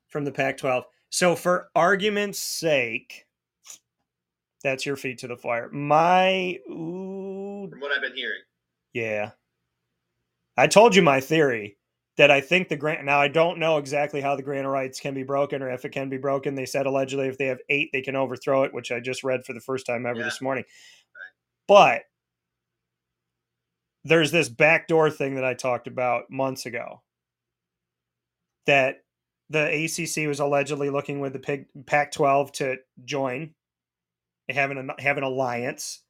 From the Pac-12. So for argument's sake, that's your feet to the fire. From what I've been hearing. Yeah. I told you my theory that I think now I don't know exactly how the grant of rights can be broken or if it can be broken. They said allegedly if they have 8, they can overthrow it, which I just read for the first time ever this morning. But there's this backdoor thing that I talked about months ago that the ACC was allegedly looking with the Pac-12 to join, have an alliance.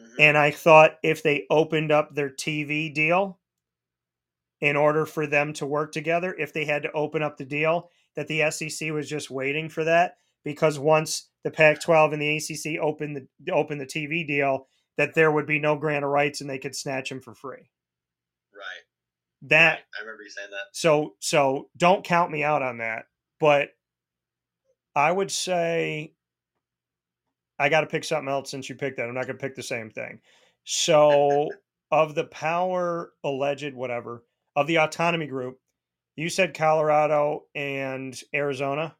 Mm-hmm. And I thought if they opened up their TV deal, in order for them to work together, if they had to open up the deal, that the SEC was just waiting for that, because once the Pac-12 and the ACC opened the TV deal, that there would be no grant of rights and they could snatch them for free. Right. I remember you saying that. So don't count me out on that, but I would say I got to pick something else since you picked that. I'm not going to pick the same thing. So of the power alleged whatever, of the autonomy group, you said Colorado and Arizona?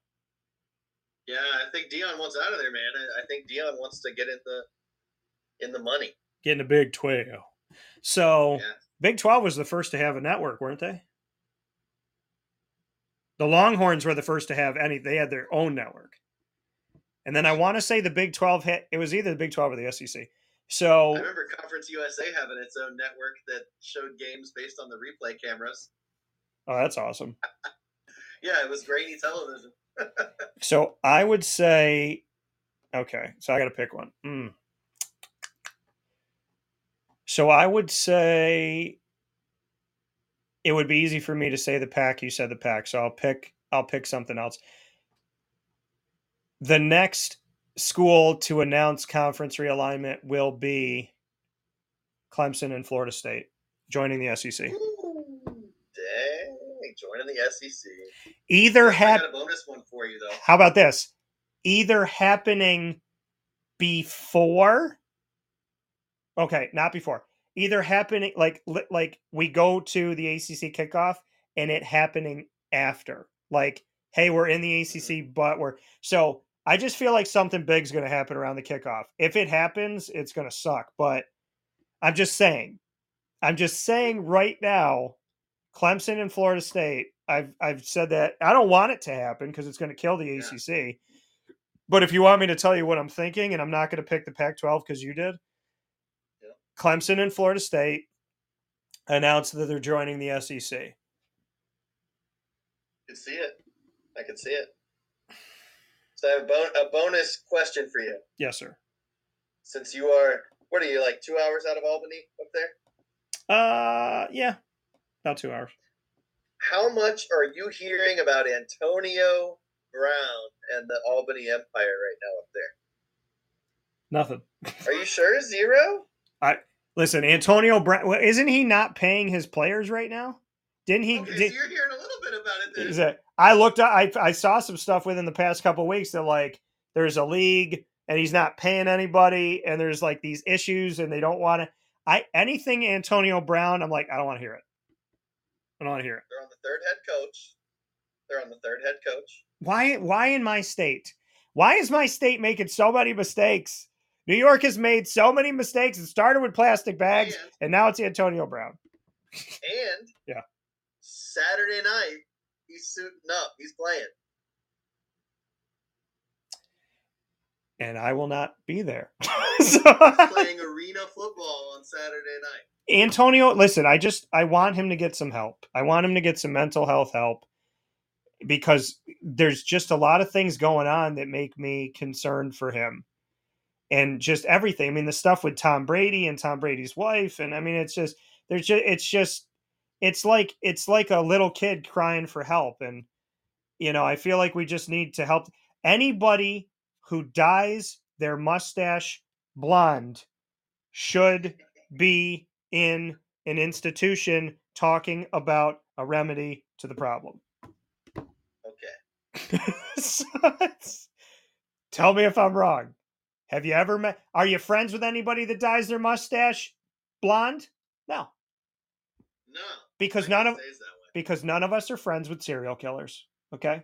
Yeah, I think Dion wants out of there, man. I think Dion wants to get in the money. Get in the Big 12. So yeah. Big 12 was the first to have a network, weren't they? The Longhorns were the first to have any. They had their own network. And then I want to say the Big 12 hit. It was either the Big 12 or the SEC. So I remember Conference USA having its own network that showed games based on the replay cameras. Oh, that's awesome. Yeah, it was grainy television. So I would say, okay, so I got to pick one. So I would say it would be easy for me to say the Pac. You said the Pac, so I'll pick something else. The next school to announce conference realignment will be Clemson and Florida State joining the SEC. Ooh, dang, joining the SEC. I got a bonus one for you, though. How about this? Either happening before. Okay, not before. Either happening like we go to the ACC kickoff and it happening after. like, hey, we're in the ACC, but we're – so I just feel like something big is going to happen around the kickoff. If it happens, it's going to suck. But I'm just saying right now, Clemson and Florida State, I've said that. I don't want it to happen because it's going to kill the ACC. But if you want me to tell you what I'm thinking, and I'm not going to pick the Pac-12 because you did, Clemson and Florida State announced that they're joining the SEC. I can see it. So I have a bonus question for you. Yes, sir. Since you are, what are you, like 2 hours out of Albany up there? Yeah, about 2 hours. How much are you hearing about Antonio Brown and the Albany Empire right now up there? Nothing. Are you sure? Zero? Listen, Antonio Brown, isn't he not paying his players right now? Didn't he? Okay, so you're hearing a little bit about it then. Is it, I looked up, I saw some stuff within the past couple of weeks that, like, there's a league and he's not paying anybody and there's, like, these issues and they don't want to. Anything Antonio Brown, I'm like, I don't want to hear it. I don't want to hear it. They're on the third head coach. Why in my state? Why is my state making so many mistakes? New York has made so many mistakes. It started with plastic bags, and now it's Antonio Brown. And yeah, Saturday night, he's suiting up. He's playing. And I will not be there. He's playing arena football on Saturday night. Antonio, listen, I want him to get some help. I want him to get some mental health help because there's just a lot of things going on that make me concerned for him. And just everything. I mean, the stuff with Tom Brady and Tom Brady's wife, and I mean, it's like a little kid crying for help. And you know, I feel like we just need to help anybody who dyes their mustache blonde should be in an institution talking about a remedy to the problem. Okay. So tell me if I'm wrong. Have you ever met? Are you friends with anybody that dyes their mustache blonde? No. No. Because none of us are friends with serial killers. Okay.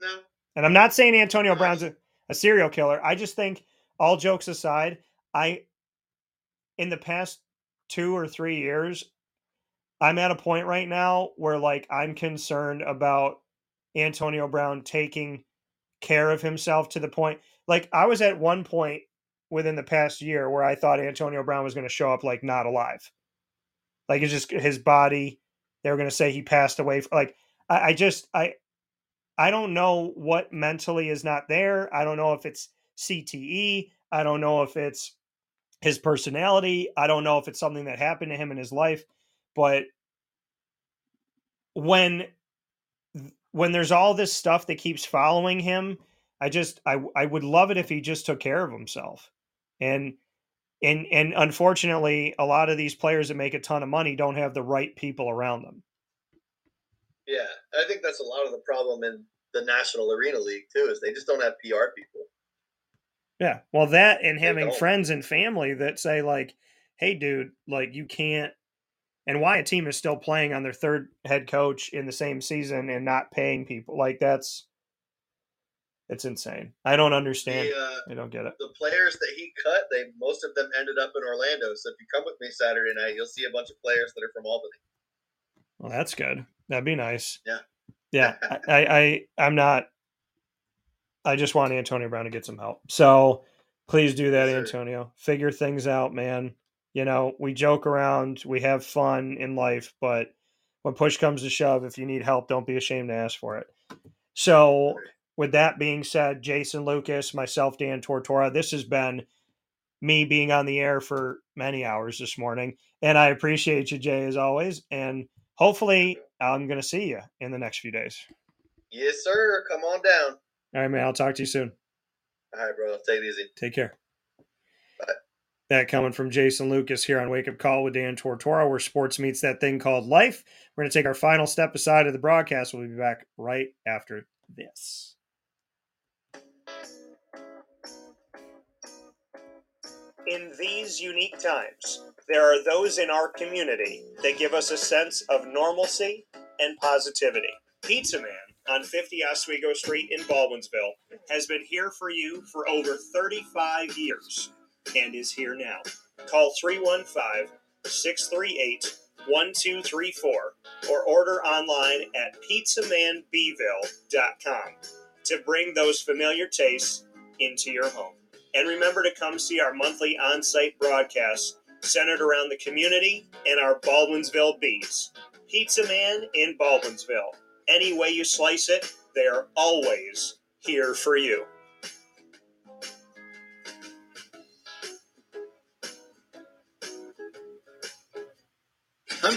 No. And I'm not saying Antonio Brown's a serial killer. I just think, all jokes aside, in the past 2 or 3 years, I'm at a point right now where, like, I'm concerned about Antonio Brown taking care of himself to the point. Like, I was at one point within the past year where I thought Antonio Brown was going to show up, like, not alive. Like, it's just his body. They were going to say he passed away. Like, I don't know what mentally is not there. I don't know if it's CTE. I don't know if it's his personality. I don't know if it's something that happened to him in his life. But when there's all this stuff that keeps following him, I would love it if he just took care of himself. And unfortunately, a lot of these players that make a ton of money don't have the right people around them. Yeah, I think that's a lot of the problem in the National Arena League, too, is they just don't have PR people. Yeah, well, that and having friends and family that say, like, hey, dude, like, you can't. And why a team is still playing on their third head coach in the same season and not paying people. Like, that's. It's insane. I don't understand. I don't get it. The players that he cut, most of them ended up in Orlando. So if you come with me Saturday night, you'll see a bunch of players that are from Albany. Well, that's good. That'd be nice. Yeah. Yeah. I just want Antonio Brown to get some help. So please do that, sure. Antonio. Figure things out, man. You know, we joke around, we have fun in life, but when push comes to shove, if you need help, don't be ashamed to ask for it. So with that being said, Jason Lucas, myself, Dan Tortora, this has been me being on the air for many hours this morning. And I appreciate you, Jay, as always. And hopefully I'm going to see you in the next few days. Yes, sir. Come on down. All right, man. I'll talk to you soon. All right, bro. Take it easy. Take care. Bye. That coming from Jason Lucas here on Wake Up Call with Dan Tortora, where sports meets that thing called life. We're going to take our final step aside of the broadcast. We'll be back right after this. In these unique times, there are those in our community that give us a sense of normalcy and positivity. Pizza Man on 50 Oswego Street in Baldwinsville has been here for you for over 35 years and is here now. Call 315-638-1234 or order online at pizzamanbeville.com to bring those familiar tastes into your home. And remember to come see our monthly on-site broadcasts centered around the community and our Baldwinsville beats. Pizza Man in Baldwinsville. Any way you slice it, they are always here for you. I'm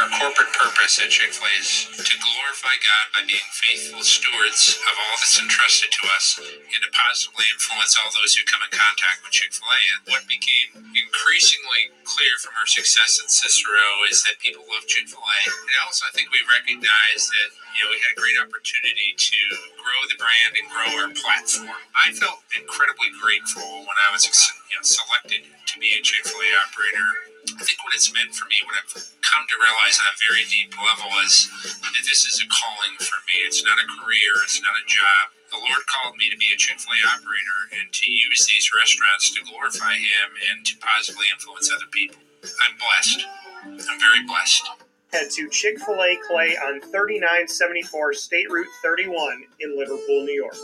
Our corporate purpose at Chick-fil-A is to glorify God by being faithful stewards of all that's entrusted to us and to positively influence all those who come in contact with Chick-fil-A. And what became increasingly clear from our success in Cicero is that people love Chick-fil-A. And also, I think we recognize that, you know, we had a great opportunity to grow the brand and grow our platform. I felt incredibly grateful when I was selected to be a Chick-fil-A operator. I think what it's meant for me, what I've come to realize on a very deep level, is that this is a calling for me. It's not a career. It's not a job. The Lord called me to be a Chick-fil-A operator and to use these restaurants to glorify Him and to positively influence other people. I'm blessed. I'm very blessed. Head to Chick-fil-A Clay on 3974 State Route 31 in Liverpool, New York.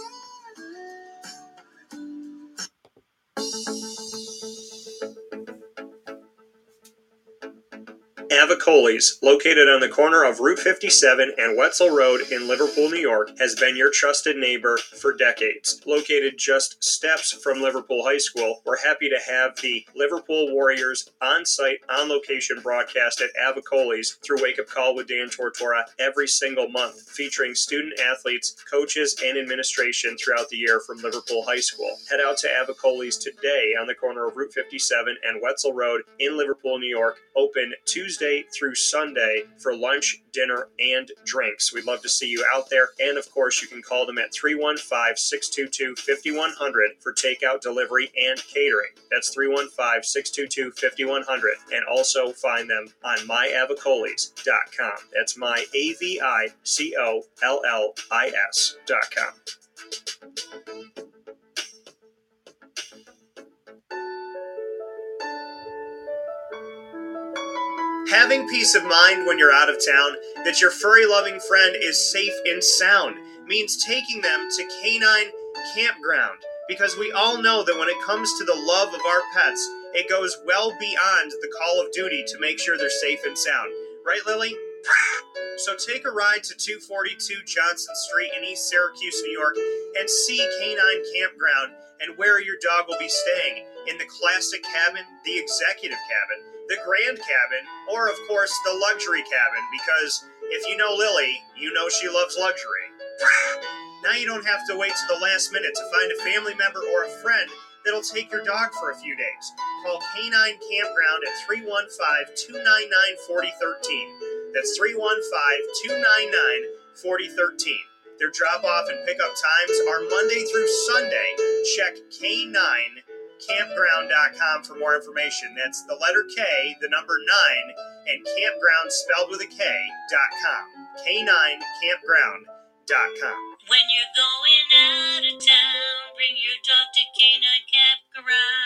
Avicoli's, located on the corner of Route 57 and Wetzel Road in Liverpool, New York, has been your trusted neighbor for decades. Located just steps from Liverpool High School, we're happy to have the Liverpool Warriors on-site, on-location broadcast at Avicoli's through Wake Up Call with Dan Tortora every single month, featuring student-athletes, coaches, and administration throughout the year from Liverpool High School. Head out to Avicoli's today on the corner of Route 57 and Wetzel Road in Liverpool, New York, open Tuesday through Sunday for lunch, dinner, and drinks. We'd love to see you out there. And of course, you can call them at 315-622-5100 for takeout, delivery, and catering. That's 315-622-5100. And also find them on myavicoli's.com. That's myavicoliis.com. Having peace of mind when you're out of town that your furry-loving friend is safe and sound means taking them to Canine Campground, because we all know that when it comes to the love of our pets, it goes well beyond the call of duty to make sure they're safe and sound. Right, Lily? So take a ride to 242 Johnson Street in East Syracuse, New York, and see Canine Campground and where your dog will be staying in the classic cabin, the executive cabin, the grand cabin, or of course the luxury cabin, because if you know Lily, you know she loves luxury. Now you don't have to wait to the last minute to find a family member or a friend that'll take your dog for a few days. Call Canine Campground at 315-299-4013. That's 315-299-4013. Their drop-off and pickup times are Monday through Sunday. Check K9Campground.com for more information. That's the letter K, the number 9, and campground spelled with a K.com. K9Campground.com. When you're going out of town, bring your dog to K9 Campground.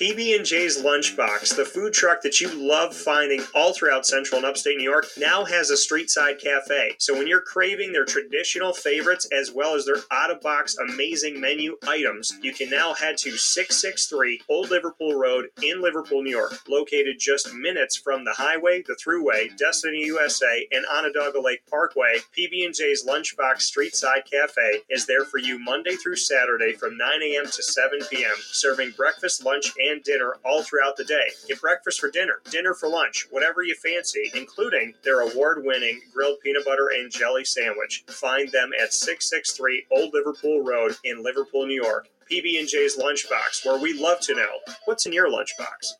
PB&J's Lunchbox, the food truck that you love finding all throughout Central and Upstate New York, now has a streetside cafe. So when you're craving their traditional favorites as well as their out-of-box amazing menu items, you can now head to 663 Old Liverpool Road in Liverpool, New York, located just minutes from the highway, the Thruway, Destiny USA, and Onondaga Lake Parkway. PB&J's Lunchbox Streetside Cafe is there for you Monday through Saturday from 9 a.m. to 7 p.m., serving breakfast, lunch, and dinner all throughout the day. Get breakfast for dinner, dinner for lunch, whatever you fancy, including their award-winning grilled peanut butter and jelly sandwich. Find them at 663 Old Liverpool Road in Liverpool, New York. PB&J's Lunchbox, where we love to know what's in your lunchbox.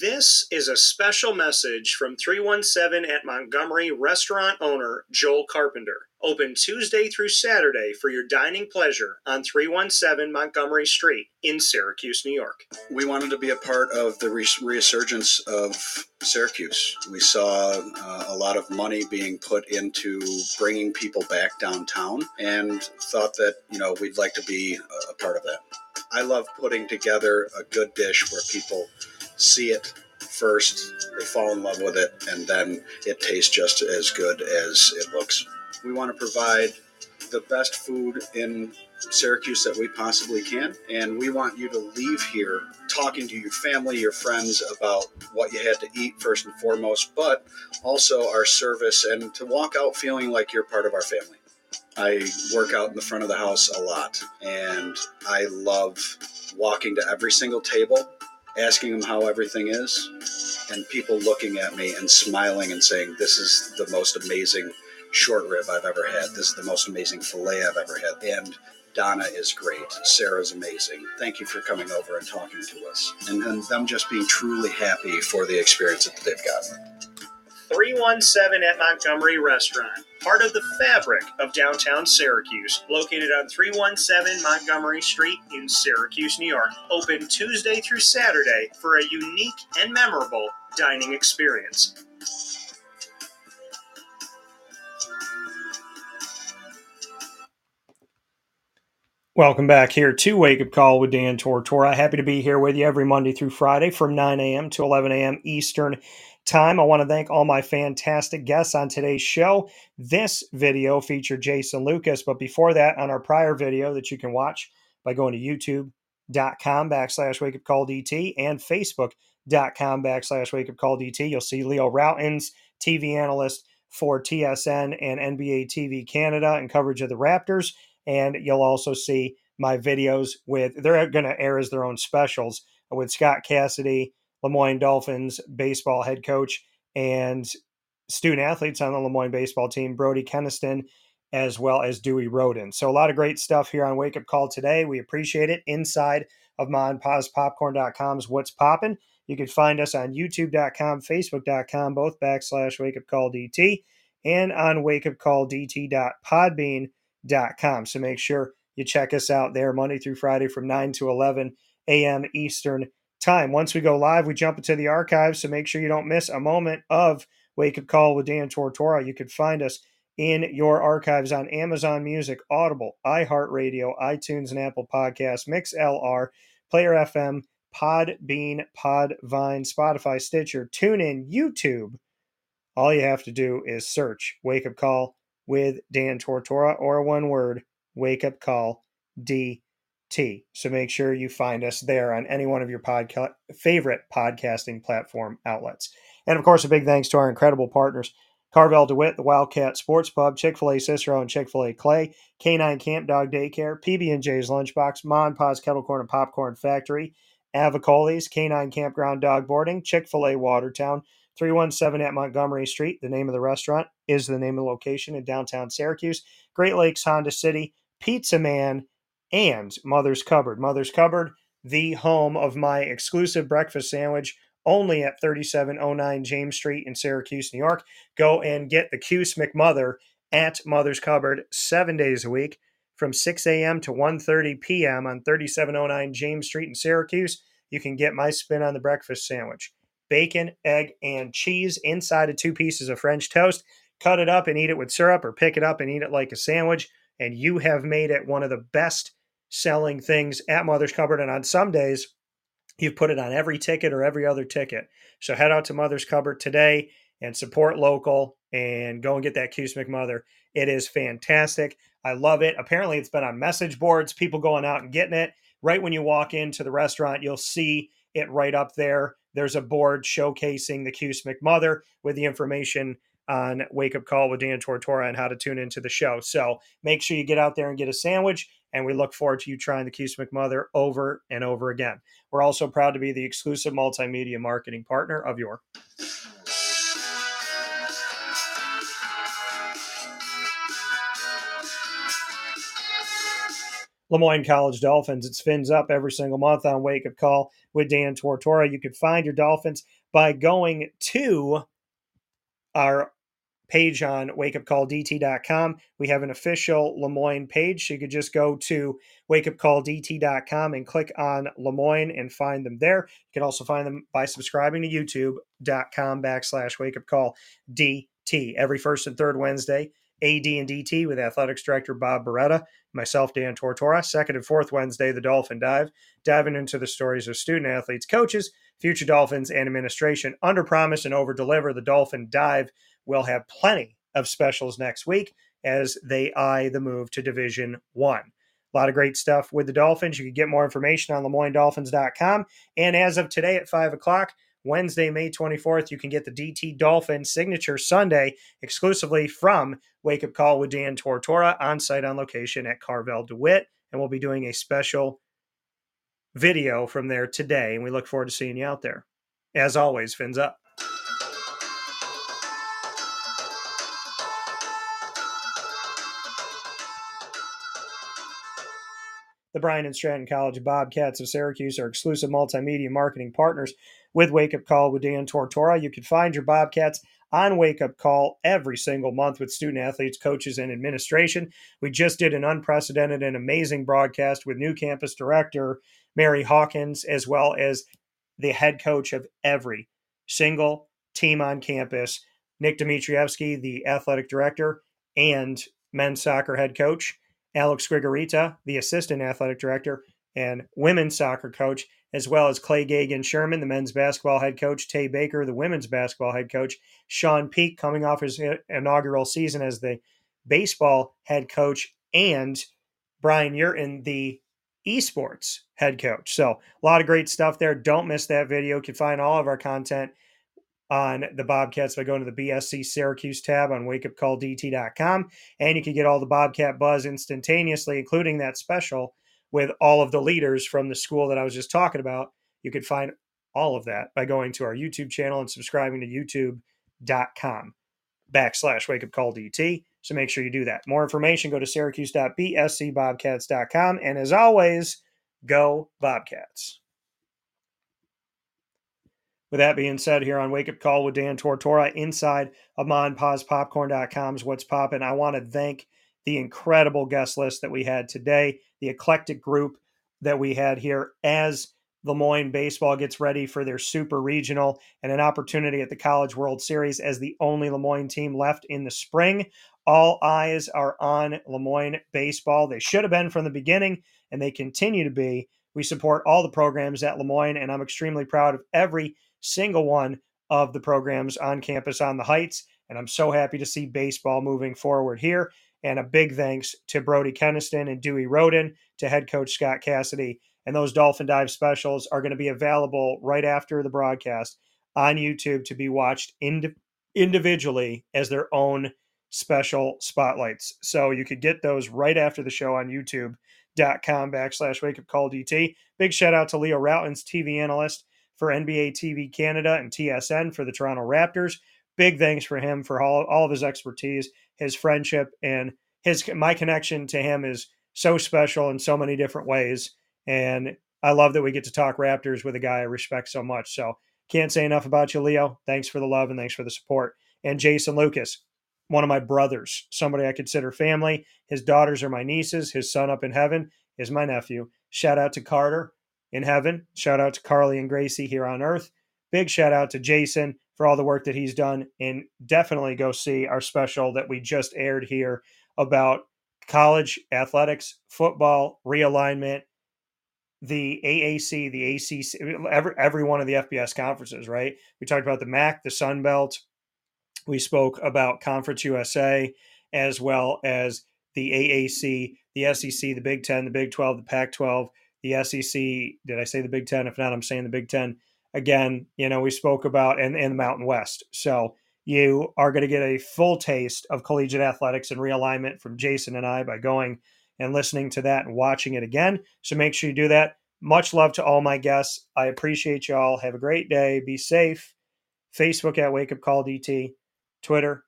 This is a special message from 317 at Montgomery restaurant owner Joel Carpenter. Open Tuesday through Saturday for your dining pleasure on 317 Montgomery Street in Syracuse, New York. We wanted to be a part of the resurgence of Syracuse. We saw a lot of money being put into bringing people back downtown and thought that, you know, we'd like to be a part of that. I love putting together a good dish where people see it first, they fall in love with it, and then it tastes just as good as it looks. We want to provide the best food in Syracuse that we possibly can, and we want you to leave here talking to your family, your friends about what you had to eat first and foremost, but also our service, and to walk out feeling like you're part of our family. I work out in the front of the house a lot, and I love walking to every single table, asking them how everything is, and people looking at me and smiling and saying, this is the most amazing short rib I've ever had. This is the most amazing filet I've ever had. And Donna is great. Sarah's amazing. Thank you for coming over and talking to us. And then them just being truly happy for the experience that they've gotten. 317 at Montgomery Restaurant, part of the fabric of downtown Syracuse, located on 317 Montgomery Street in Syracuse, New York. Open Tuesday through Saturday for a unique and memorable dining experience. Welcome back here to Wake Up Call with Dan Tortora. Happy to be here with you every Monday through Friday from 9 a.m. to 11 a.m. Eastern Time. I want to thank all my fantastic guests on today's show. This video featured Jason Lucas, but before that, on our prior video that you can watch by going to youtube.com/wakeupcalldt and facebook.com/wakeupcalldt, you'll see Leo Routens, TV analyst for TSN and NBA TV Canada, and coverage of the Raptors. And you'll also see my videos with, they're going to air as their own specials, with Scott Cassidy, LeMoyne Dolphins baseball head coach, and student athletes on the LeMoyne baseball team, Brody Keniston, as well as Dewey Roden. So a lot of great stuff here on Wake Up Call today. We appreciate it. Inside of MonPosPopcorn.com's What's Poppin'. You can find us on YouTube.com, Facebook.com, both /WakeUpCallDT, and on wakeupcalldt.podbean.com. So make sure you check us out there Monday through Friday from 9 to 11 a.m. Eastern Time. Once we go live, we jump into the archives, so make sure you don't miss a moment of Wake Up Call with Dan Tortora. You can find us in your archives on Amazon Music, Audible, iHeartRadio, iTunes and Apple Podcasts, MixLR, Player FM, Podbean, Podvine, Spotify, Stitcher, TuneIn, YouTube. All you have to do is search Wake Up Call with Dan Tortora, or one word, Wake Up Call DT. So make sure you find us there on any one of your favorite podcasting platform outlets. And of course, a big thanks to our incredible partners, Carvel DeWitt, the Wildcat Sports Pub, Chick-fil-A Cicero and Chick-fil-A Clay, K9 Camp Dog Daycare, PB&J's Lunchbox, Mon Pa's Kettle Corn and Popcorn Factory, Avicoli's, K9 Campground Dog Boarding, Chick-fil-A Watertown, 317 at Montgomery Street, the name of the restaurant, is the name of the location in downtown Syracuse, Great Lakes Honda City, Pizza Man, and Mother's Cupboard. Mother's Cupboard, the home of my exclusive breakfast sandwich, only at 3709 James Street in Syracuse, New York. Go and get the Cuse McMother at Mother's Cupboard 7 days a week from 6 a.m. to 1:30 p.m. on 3709 James Street in Syracuse. You can get my spin on the breakfast sandwich. Bacon, egg, and cheese inside of 2 pieces of French toast. Cut it up and eat it with syrup, or pick it up and eat it like a sandwich. and you have made it one of the best selling things at Mother's Cupboard. And on some days, you've put it on every ticket or every other ticket. So head out to Mother's Cupboard today and support local and go and get that Cuse McMother. It is fantastic. I love it. Apparently, it's been on message boards, people going out and getting it. Right when you walk into the restaurant, you'll see it right up there. There's a board showcasing the Cuse McMother with the information on Wake Up Call with Dan Tortora and how to tune into the show. So make sure you get out there and get a sandwich, and we look forward to you trying the Cuse McMother over and over again. We're also proud to be the exclusive multimedia marketing partner of your... LeMoyne College Dolphins. It's Fins Up every single month on Wake Up Call with Dan Tortora. You can find your Dolphins by going to our page on wakeupcalldt.com. We have an official LeMoyne page. You could just go to wakeupcalldt.com and click on LeMoyne and find them there. You can also find them by subscribing to youtube.com/wakeupcalldt. Every first and third Wednesday, AD and DT with Athletics Director Bob Beretta, myself, Dan Tortora. Second and fourth Wednesday, the Dolphin Dive, diving into the stories of student athletes, coaches, future Dolphins, and administration. Under promise and over deliver, the Dolphin Dive will have plenty of specials next week as they eye the move to Division I. A lot of great stuff with the Dolphins. You can get more information on LeMoyneDolphins.com. And as of today at 5 o'clock, Wednesday, May 24th, you can get the DT Dolphin Signature Sunday exclusively from Wake Up Call with Dan Tortora on site, on location at Carvel DeWitt. And we'll be doing a special video from there today. And we look forward to seeing you out there. As always, Fins Up. The Bryan and Stratton College Bobcats of Syracuse are exclusive multimedia marketing partners with Wake Up Call with Dan Tortora. You can find your Bobcats on Wake Up Call every single month with student athletes, coaches, and administration. We just did an unprecedented and amazing broadcast with new campus director Mary Hawkins, as well as the head coach of every single team on campus, Nick Dmitrievsky, the athletic director and men's soccer head coach, Alex Grigorita, the assistant athletic director and women's soccer coach, as well as Clay Gagan-Sherman, the men's basketball head coach, Tay Baker, the women's basketball head coach, Sean Peake, coming off his inaugural season as the baseball head coach, and Brian Yurton, the esports head coach. So a lot of great stuff there. Don't miss that video. You can find all of our content on the Bobcats by going to the BSC Syracuse tab on wakeupcalldt.com. And you can get all the Bobcat buzz instantaneously, including that special with all of the leaders from the school that I was just talking about. You can find all of that by going to our YouTube channel and subscribing to youtube.com/wakeupcalldt. So make sure you do that. More information, go to syracuse.bscbobcats.com. And as always, go Bobcats. With that being said, here on Wake Up Call with Dan Tortora, inside of MonPawsPopcorn.com's What's Poppin', I want to thank the incredible guest list that we had today, the eclectic group that we had here as LeMoyne baseball gets ready for their super regional and an opportunity at the College World Series as the only LeMoyne team left in the spring. All eyes are on LeMoyne baseball. They should have been from the beginning, and they continue to be. We support all the programs at LeMoyne, and I'm extremely proud of every single one of the programs on campus on the Heights, and I'm so happy to see baseball moving forward here. And a big thanks to Brody Keniston and Dewey Roden, to head coach Scott Cassidy. And those Dolphin Dive specials are going to be available right after the broadcast on YouTube to be watched individually as their own special spotlights. So you could get those right after the show on youtube.com/wakeupcalldt. Big shout out to Leo Routens, TV analyst for NBA TV Canada and TSN for the Toronto Raptors. Big thanks for him for all of his expertise, his friendship, and my connection to him is so special in so many different ways. And I love that we get to talk Raptors with a guy I respect so much. So can't say enough about you, Leo. Thanks for the love and thanks for the support. And Jason Lucas, one of my brothers, somebody I consider family. His daughters are my nieces. His son up in heaven is my nephew. Shout out to Carter in heaven. Shout out to Carly and Gracie here on earth. Big shout out to Jason for all the work that he's done, and definitely go see our special that we just aired here about college athletics, football, realignment, the AAC, the ACC, every one of the FBS conferences, right? We talked about the MAC, the Sun Belt. We spoke about Conference USA, as well as the AAC, the SEC, the Big Ten, the Big 12, the Pac-12, the SEC. Did I say the Big Ten? If not, I'm saying the Big Ten. Again, you know, we spoke about and the Mountain West. So you are going to get a full taste of collegiate athletics and realignment from Jason and I by going and listening to that and watching it again. So make sure you do that. Much love to all my guests. I appreciate you all. Have a great day. Be safe. Facebook at Wake Up Call DT, Twitter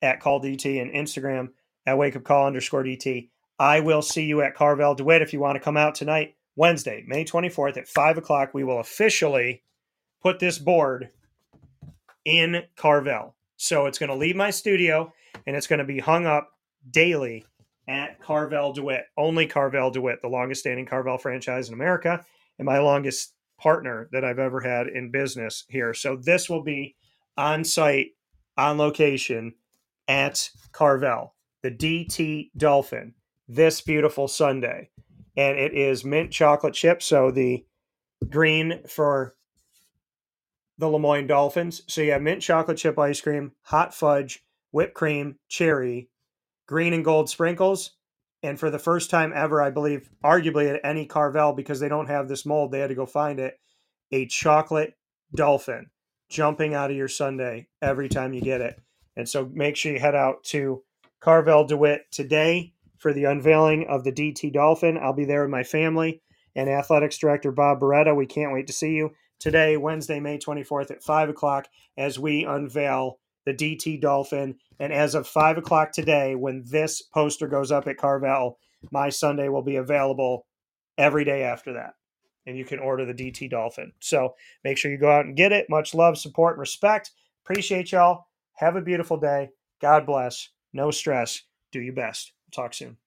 at Call DT, and Instagram at WakeUpCall_DT. I will see you at Carvel DeWitt if you want to come out tonight, Wednesday, May 24th at 5 o'clock. We will officially put this board in Carvel. So it's going to leave my studio, and it's going to be hung up daily at Carvel DeWitt. Only Carvel DeWitt, the longest-standing Carvel franchise in America, and my longest partner that I've ever had in business here. So this will be on-site, on location at Carvel, the DT Dolphin, this beautiful Sunday. And it is mint chocolate chip, so the green for the LeMoyne Dolphins. So you have mint chocolate chip ice cream, hot fudge, whipped cream, cherry, green and gold sprinkles. And for the first time ever, I believe, arguably at any Carvel, because they don't have this mold, they had to go find it, a chocolate dolphin jumping out of your sundae every time you get it. And so make sure you head out to Carvel DeWitt today for the unveiling of the DT Dolphin. I'll be there with my family and athletics director Bob Beretta. We can't wait to see you today, Wednesday, May 24th at 5 o'clock as we unveil the DT Dolphin. And as of 5 o'clock today, when this poster goes up at Carvel, my Sunday will be available every day after that. And you can order the DT Dolphin. So make sure you go out and get it. Much love, support, and respect. Appreciate y'all. Have a beautiful day. God bless. No stress. Do your best. Talk soon.